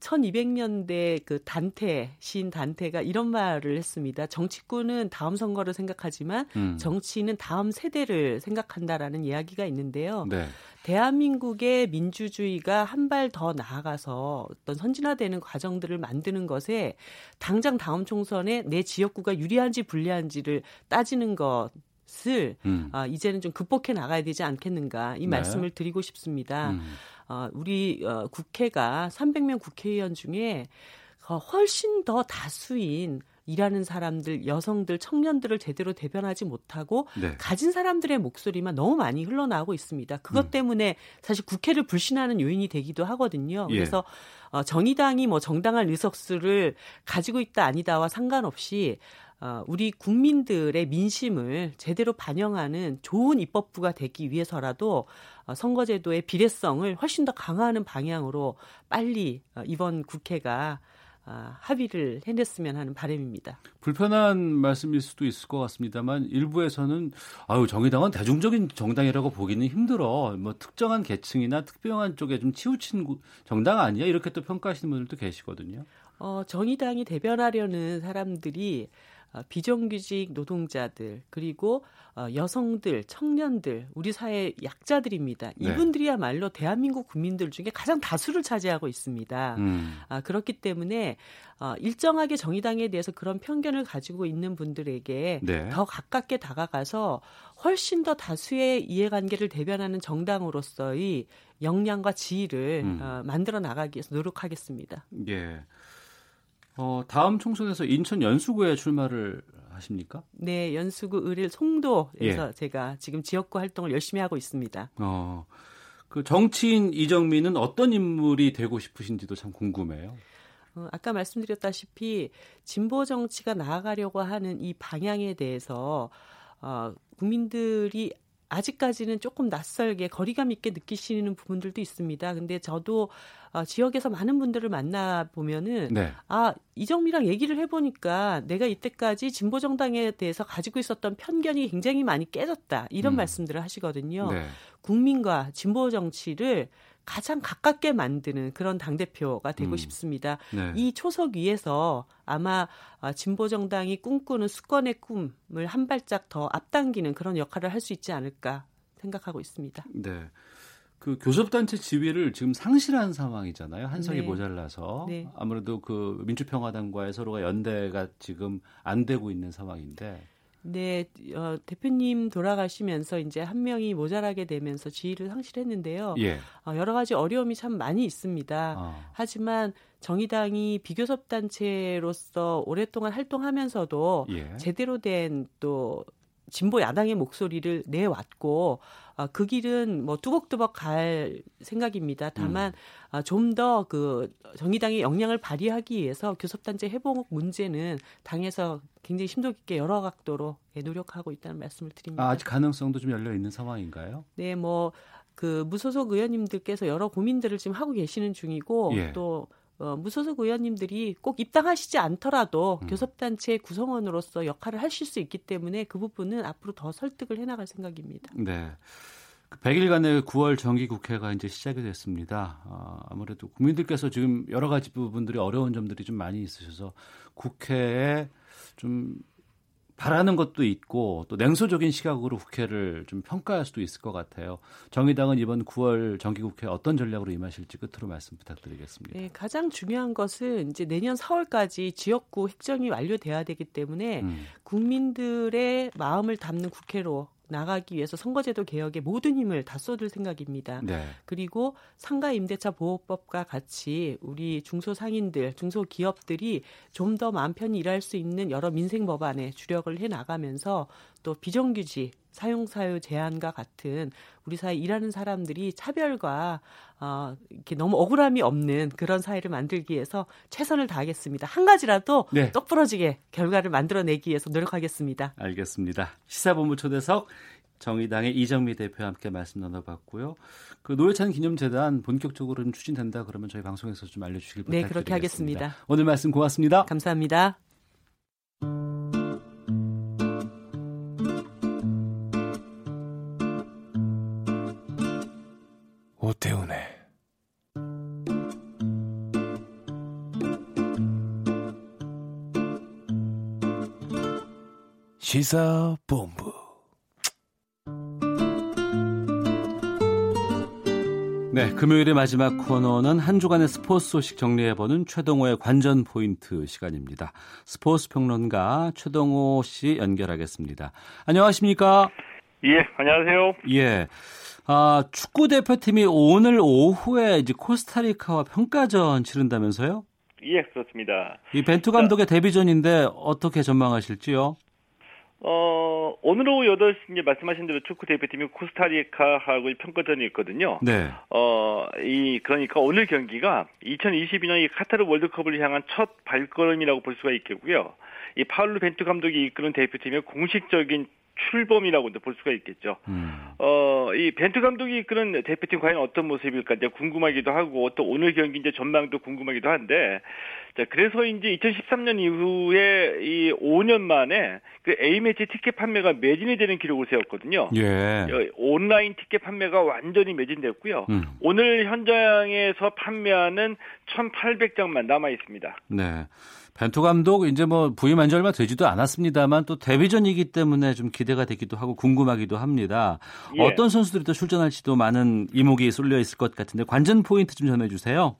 1200년대 그 단태, 시인 단태가 이런 말을 했습니다. 정치꾼은 다음 선거를 생각하지만 정치인은 다음 세대를 생각한다라는 이야기가 있는데요. 네. 대한민국의 민주주의가 한 발 더 나아가서 어떤 선진화되는 과정들을 만드는 것에 당장 다음 총선에 내 지역구가 유리한지 불리한지를 따지는 것을 이제는 좀 극복해 나가야 되지 않겠는가 이 말씀을 드리고 싶습니다. 우리 국회가 300명 국회의원 중에 훨씬 더 다수인 일하는 사람들, 여성들, 청년들을 제대로 대변하지 못하고 가진 사람들의 목소리만 너무 많이 흘러나오고 있습니다. 그것 때문에 사실 국회를 불신하는 요인이 되기도 하거든요. 예. 그래서 정의당이 뭐 정당한 의석수를 가지고 있다 아니다와 상관없이 우리 국민들의 민심을 제대로 반영하는 좋은 입법부가 되기 위해서라도 선거제도의 비례성을 훨씬 더 강화하는 방향으로 빨리 이번 국회가 합의를 해냈으면 하는 바람입니다. 불편한 말씀일 수도 있을 것 같습니다만 일부에서는 정의당은 대중적인 정당이라고 보기는 힘들어. 뭐 특정한 계층이나 특별한 쪽에 좀 치우친 정당 아니야? 이렇게 또 평가하시는 분들도 계시거든요. 정의당이 대변하려는 사람들이 비정규직 노동자들 그리고 여성들, 청년들, 우리 사회의 약자들입니다. 이분들이야말로 대한민국 국민들 중에 가장 다수를 차지하고 있습니다. 그렇기 때문에 일정하게 정의당에 대해서 그런 편견을 가지고 있는 분들에게 더 가깝게 다가가서 훨씬 더 다수의 이해관계를 대변하는 정당으로서의 역량과 지위를 만들어 나가기 위해서 노력하겠습니다. 예. 다음 총선에서 인천 연수구에 출마를 하십니까? 네, 연수구 의뢰 송도에서 제가 지금 지역구 활동을 열심히 하고 있습니다. 그 정치인 이정미는 어떤 인물이 되고 싶으신지도 참 궁금해요. 아까 말씀드렸다시피 진보 정치가 나아가려고 하는 이 방향에 대해서 국민들이 아직까지는 조금 낯설게 거리감 있게 느끼시는 부분들도 있습니다. 근데 저도 지역에서 많은 분들을 만나보면은 이정미랑 얘기를 해보니까 내가 이때까지 진보정당에 대해서 가지고 있었던 편견이 굉장히 많이 깨졌다. 이런 말씀들을 하시거든요. 네. 국민과 진보정치를 가장 가깝게 만드는 그런 당대표가 되고 싶습니다. 네. 이 초석 위에서 아마 진보정당이 꿈꾸는 수권의 꿈을 한 발짝 더 앞당기는 그런 역할을 할 수 있지 않을까 생각하고 있습니다. 네. 그 교섭단체 지위를 지금 상실한 상황이잖아요. 한석이 모자라서. 네. 아무래도 그 민주평화당과의 서로가 연대가 지금 안 되고 있는 상황인데. 네, 대표님 돌아가시면서 이제 한 명이 모자라게 되면서 지위를 상실했는데요. 예. 여러 가지 어려움이 참 많이 있습니다. 하지만 정의당이 비교섭단체로서 오랫동안 활동하면서도 제대로 된 또 진보 야당의 목소리를 내왔고 그 길은 뭐 뚜벅뚜벅 갈 생각입니다. 다만 좀 더 그 정의당의 역량을 발휘하기 위해서 교섭단체 회복 문제는 당에서 굉장히 심도 깊게 여러 각도로 노력하고 있다는 말씀을 드립니다. 아직 가능성도 좀 열려 있는 상황인가요? 네, 뭐 그 무소속 의원님들께서 여러 고민들을 지금 하고 계시는 중이고 또 무소속 의원님들이 꼭 입당하시지 않더라도 교섭단체 구성원으로서 역할을 하실 수 있기 때문에 그 부분은 앞으로 더 설득을 해나갈 생각입니다. 네, 100일간의 9월 정기국회가 이제 시작이 됐습니다. 아무래도 국민들께서 지금 여러 가지 부분들이 어려운 점들이 좀 많이 있으셔서 국회에 좀 바라는 것도 있고 또 냉소적인 시각으로 국회를 좀 평가할 수도 있을 것 같아요. 정의당은 이번 9월 정기국회 어떤 전략으로 임하실지 끝으로 말씀 부탁드리겠습니다. 네, 가장 중요한 것은 이제 내년 4월까지 지역구 핵정이 완료돼야 되기 때문에 국민들의 마음을 담는 국회로 나가기 위해서 선거제도 개혁에 모든 힘을 다 쏟을 생각입니다. 네. 그리고 상가 임대차 보호법과 같이 우리 중소상인들, 중소기업들이 좀 더 마음 편히 일할 수 있는 여러 민생 법안에 주력을 해나가면서 또 비정규직, 사용사유 제한과 같은 우리 사회 일하는 사람들이 차별과 이렇게 너무 억울함이 없는 그런 사회를 만들기 위해서 최선을 다하겠습니다. 한 가지라도 네. 똑부러지게 결과를 만들어내기 위해서 노력하겠습니다. 알겠습니다. 시사본부 초대석 정의당의 이정미 대표와 함께 말씀 나눠봤고요. 그 노회찬 기념재단 본격적으로 좀 추진된다 그러면 저희 방송에서 좀 알려주시길 부탁드리겠습니다. 네, 그렇게 하겠습니다. 오늘 말씀 고맙습니다. 감사합니다. 오태훈의 시사본부. 네, 금요일의 마지막 코너는 한 주간의 스포츠 소식 정리해보는 최동호의 관전 포인트 시간입니다. 스포츠 평론가 최동호 씨 연결하겠습니다. 안녕하십니까? 예, 안녕하세요. 예. 축구 대표팀이 오늘 오후에 이제 코스타리카와 평가전 치른다면서요? 예, 그렇습니다. 이 벤투 감독의 데뷔전인데 어떻게 전망하실지요? 오늘 오후 8시 이제 말씀하신 대로 축구 대표팀이 코스타리카하고 평가전이 있거든요. 네. 그러니까 오늘 경기가 2022년 이 카타르 월드컵을 향한 첫 발걸음이라고 볼 수가 있겠고요. 이 파울루 벤투 감독이 이끄는 대표팀의 공식적인 출범이라고도 볼 수가 있겠죠. 이 벤투 감독이 이끄는 대표팀 과연 어떤 모습일까 이제 궁금하기도 하고 또 오늘 경기 이제 전망도 궁금하기도 한데, 자, 그래서 이제 2013년 이후에 이 5년 만에 그 A매치 티켓 판매가 매진이 되는 기록을 세웠거든요. 예. 온라인 티켓 판매가 완전히 매진됐고요. 오늘 현장에서 판매하는 1,800장만 남아 있습니다. 네. 벤투 감독 이제 뭐 부임한 지 얼마 되지도 않았습니다만 또 데뷔전이기 때문에 좀 기대가 되기도 하고 궁금하기도 합니다. 예. 어떤 선수들이 또 출전할지도 많은 이목이 쏠려 있을 것 같은데 관전 포인트 좀 전해주세요.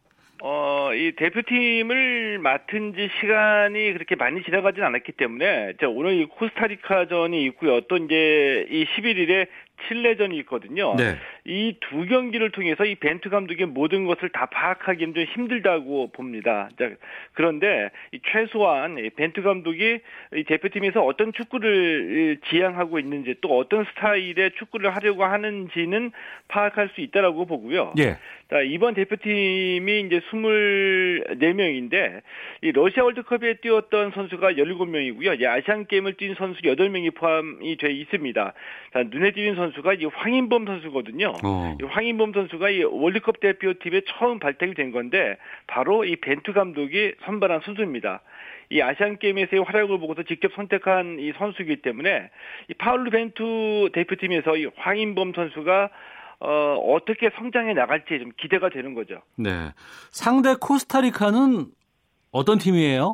이 대표팀을 맡은 지 시간이 그렇게 많이 지나가진 않았기 때문에 오늘 이 코스타리카전이 있고요. 또 이제 이 11일에 칠레전이 있거든요. 네. 이 두 경기를 통해서 이 벤투 감독의 모든 것을 다 파악하기는 좀 힘들다고 봅니다. 자, 그런데 이 최소한 이 벤투 감독이 이 대표팀에서 어떤 축구를 지향하고 있는지 또 어떤 스타일의 축구를 하려고 하는지는 파악할 수 있다라고 보고요. 예. 자, 이번 대표팀이 이제 24명인데 이 러시아 월드컵에 뛰었던 선수가 17명이고요. 이 아시안 게임을 뛴 선수 8명이 포함이 돼 있습니다. 자, 눈에 띄는 선수가 이 황인범 선수거든요. 이 황인범 선수가 이 월드컵 대표팀에 처음 발탁이 된 건데 바로 이 벤투 감독이 선발한 선수입니다. 이 아시안 게임에서의 활약을 보고서 직접 선택한 이 선수이기 때문에 이 파울루 벤투 대표팀에서 이 황인범 선수가 어떻게 성장해 나갈지 좀 기대가 되는 거죠. 네. 상대 코스타리카는 어떤 팀이에요?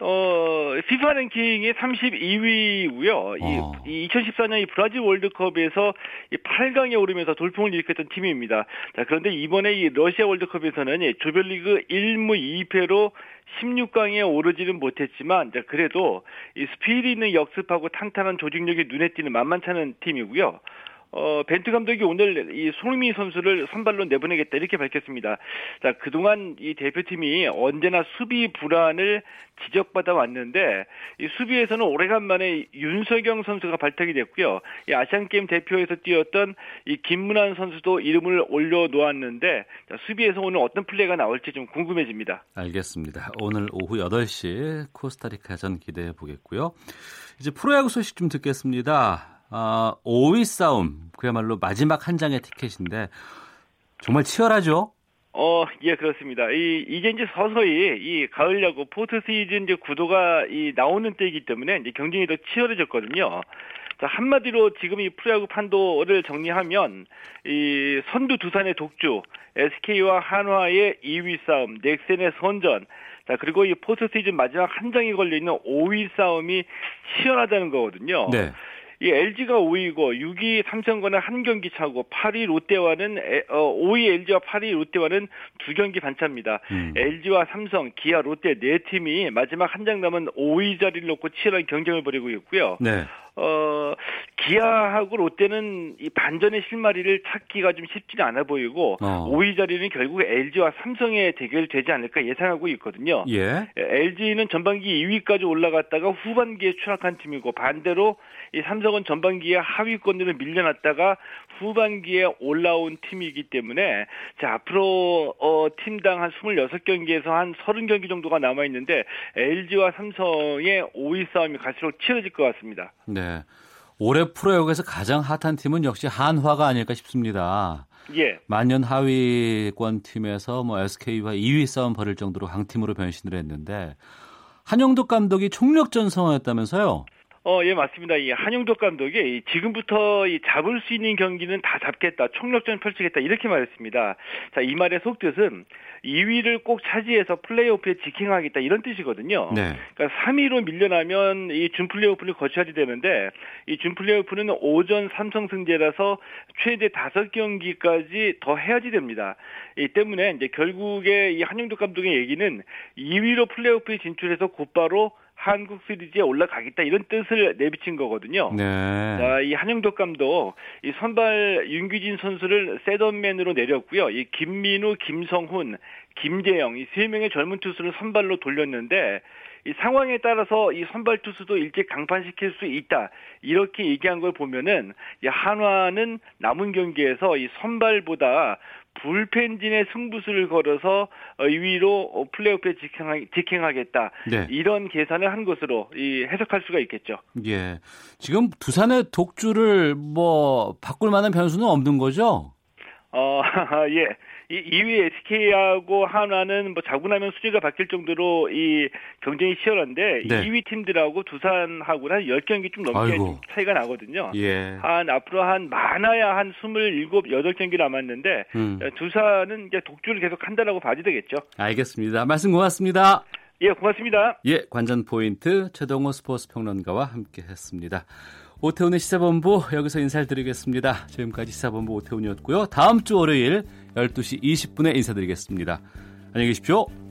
FIFA 랭킹이 32위고요. 이 2014년 이 브라질 월드컵에서 이 8강에 오르면서 돌풍을 일으켰던 팀입니다. 자, 그런데 이번에 이 러시아 월드컵에서는 이 조별리그 1무 2패로 16강에 오르지는 못했지만, 자, 그래도 이 스피드 있는 역습하고 탄탄한 조직력이 눈에 띄는 만만치 않은 팀이고요. 벤투 감독이 오늘 이 손흥민 선수를 선발로 내보내겠다 이렇게 밝혔습니다. 자, 그동안 이 대표팀이 언제나 수비 불안을 지적받아 왔는데 이 수비에서는 오래간만에 윤석영 선수가 발탁이 됐고요. 이 아시안 게임 대표에서 뛰었던 이 김문환 선수도 이름을 올려 놓았는데 수비에서 오늘 어떤 플레이가 나올지 좀 궁금해집니다. 알겠습니다. 오늘 오후 8시 코스타리카전 기대해 보겠고요. 이제 프로야구 소식 좀 듣겠습니다. 5위 싸움, 그야말로 마지막 한 장의 티켓인데 정말 치열하죠? 예, 그렇습니다. 이게 이제 서서히 이 가을 야구 포스트 시즌 이제 구도가 이 나오는 때이기 때문에 이제 경쟁이 더 치열해졌거든요. 자, 한마디로 지금 이 프로야구 판도를 정리하면 이 선두 두산의 독주, SK와 한화의 2위 싸움, 넥센의 선전, 자, 그리고 이 포스트시즌 마지막 한 장이 걸려있는 5위 싸움이 치열하다는 거거든요. 네. 이 LG가 5위고 6위 삼성과는 한 경기 차고 8위 롯데와는 5위 LG와 8위 롯데와는 두 경기 반차입니다. LG와 삼성, 기아, 롯데 네 팀이 마지막 한 장 남은 5위 자리를 놓고 치열한 경쟁을 벌이고 있고요. 네. 기아하고 롯데는 이 반전의 실마리를 찾기가 좀 쉽지 않아 보이고 5위 자리는 결국 LG와 삼성의 대결이 되지 않을까 예상하고 있거든요. 예. LG는 전반기 2위까지 올라갔다가 후반기에 추락한 팀이고, 반대로 이 삼성은 전반기에 하위권으로 밀려났다가 후반기에 올라온 팀이기 때문에, 자, 앞으로 팀당 한 26경기에서 한 30경기 정도가 남아 있는데 LG와 삼성의 5위 싸움이 갈수록 치열해질 것 같습니다. 네. 올해 프로야구에서 가장 핫한 팀은 역시 한화가 아닐까 싶습니다. 예. 만년 하위권 팀에서 뭐 SK와 2위 싸움 벌일 정도로 강팀으로 변신을 했는데, 한용덕 감독이 총력전 선언했다면서요? 예, 맞습니다. 이 한용덕 감독이 지금부터 이 잡을 수 있는 경기는 다 잡겠다, 총력전 펼치겠다, 이렇게 말했습니다. 자, 이 말의 속뜻은 2위를 꼭 차지해서 플레이오프에 직행하겠다, 이런 뜻이거든요. 네. 그러니까 3위로 밀려나면 이 준플레이오프를 거쳐야 되는데, 이 준플레이오프는 오전 삼성 승제라서 최대 5경기까지 더 해야지 됩니다. 이 때문에 이제 결국에 이 한용덕 감독의 얘기는 2위로 플레이오프에 진출해서 곧바로 한국 시리즈에 올라가겠다, 이런 뜻을 내비친 거거든요. 네. 자, 이 한용덕 감독, 이 선발 윤규진 선수를 셋업맨으로 내렸고요. 이 김민우, 김성훈, 김재영, 이 세 명의 젊은 투수를 선발로 돌렸는데, 이 상황에 따라서 이 선발 투수도 일찍 강판시킬 수 있다, 이렇게 얘기한 걸 보면은 이 한화는 남은 경기에서 이 선발보다 불펜진의 승부수를 걸어서 2위로 플레이오프에 직행하겠다. 네. 이런 계산을 한 것으로 해석할 수가 있겠죠. 예. 지금 두산의 독주를 뭐 바꿀 만한 변수는 없는 거죠? 예. 2위 SK하고 한화는 뭐 자고 나면 수제가 바뀔 정도로 이 경쟁이 치열한데, 네. 2위 팀들하고 두산하고는 한 10경기 좀 넘게 차이가 나거든요. 예. 한 앞으로 한 많아야 한 27, 8경기 남았는데 두산은 이제 독주를 계속 한다라고 봐야 되겠죠. 알겠습니다. 말씀 고맙습니다. 예, 고맙습니다. 예, 관전 포인트 최동호 스포츠 평론가와 함께했습니다. 오태훈의 시사본부 여기서 인사를 드리겠습니다. 지금까지 시사본부 오태훈이었고요. 다음 주 월요일 12시 20분에 인사드리겠습니다. 안녕히 계십시오.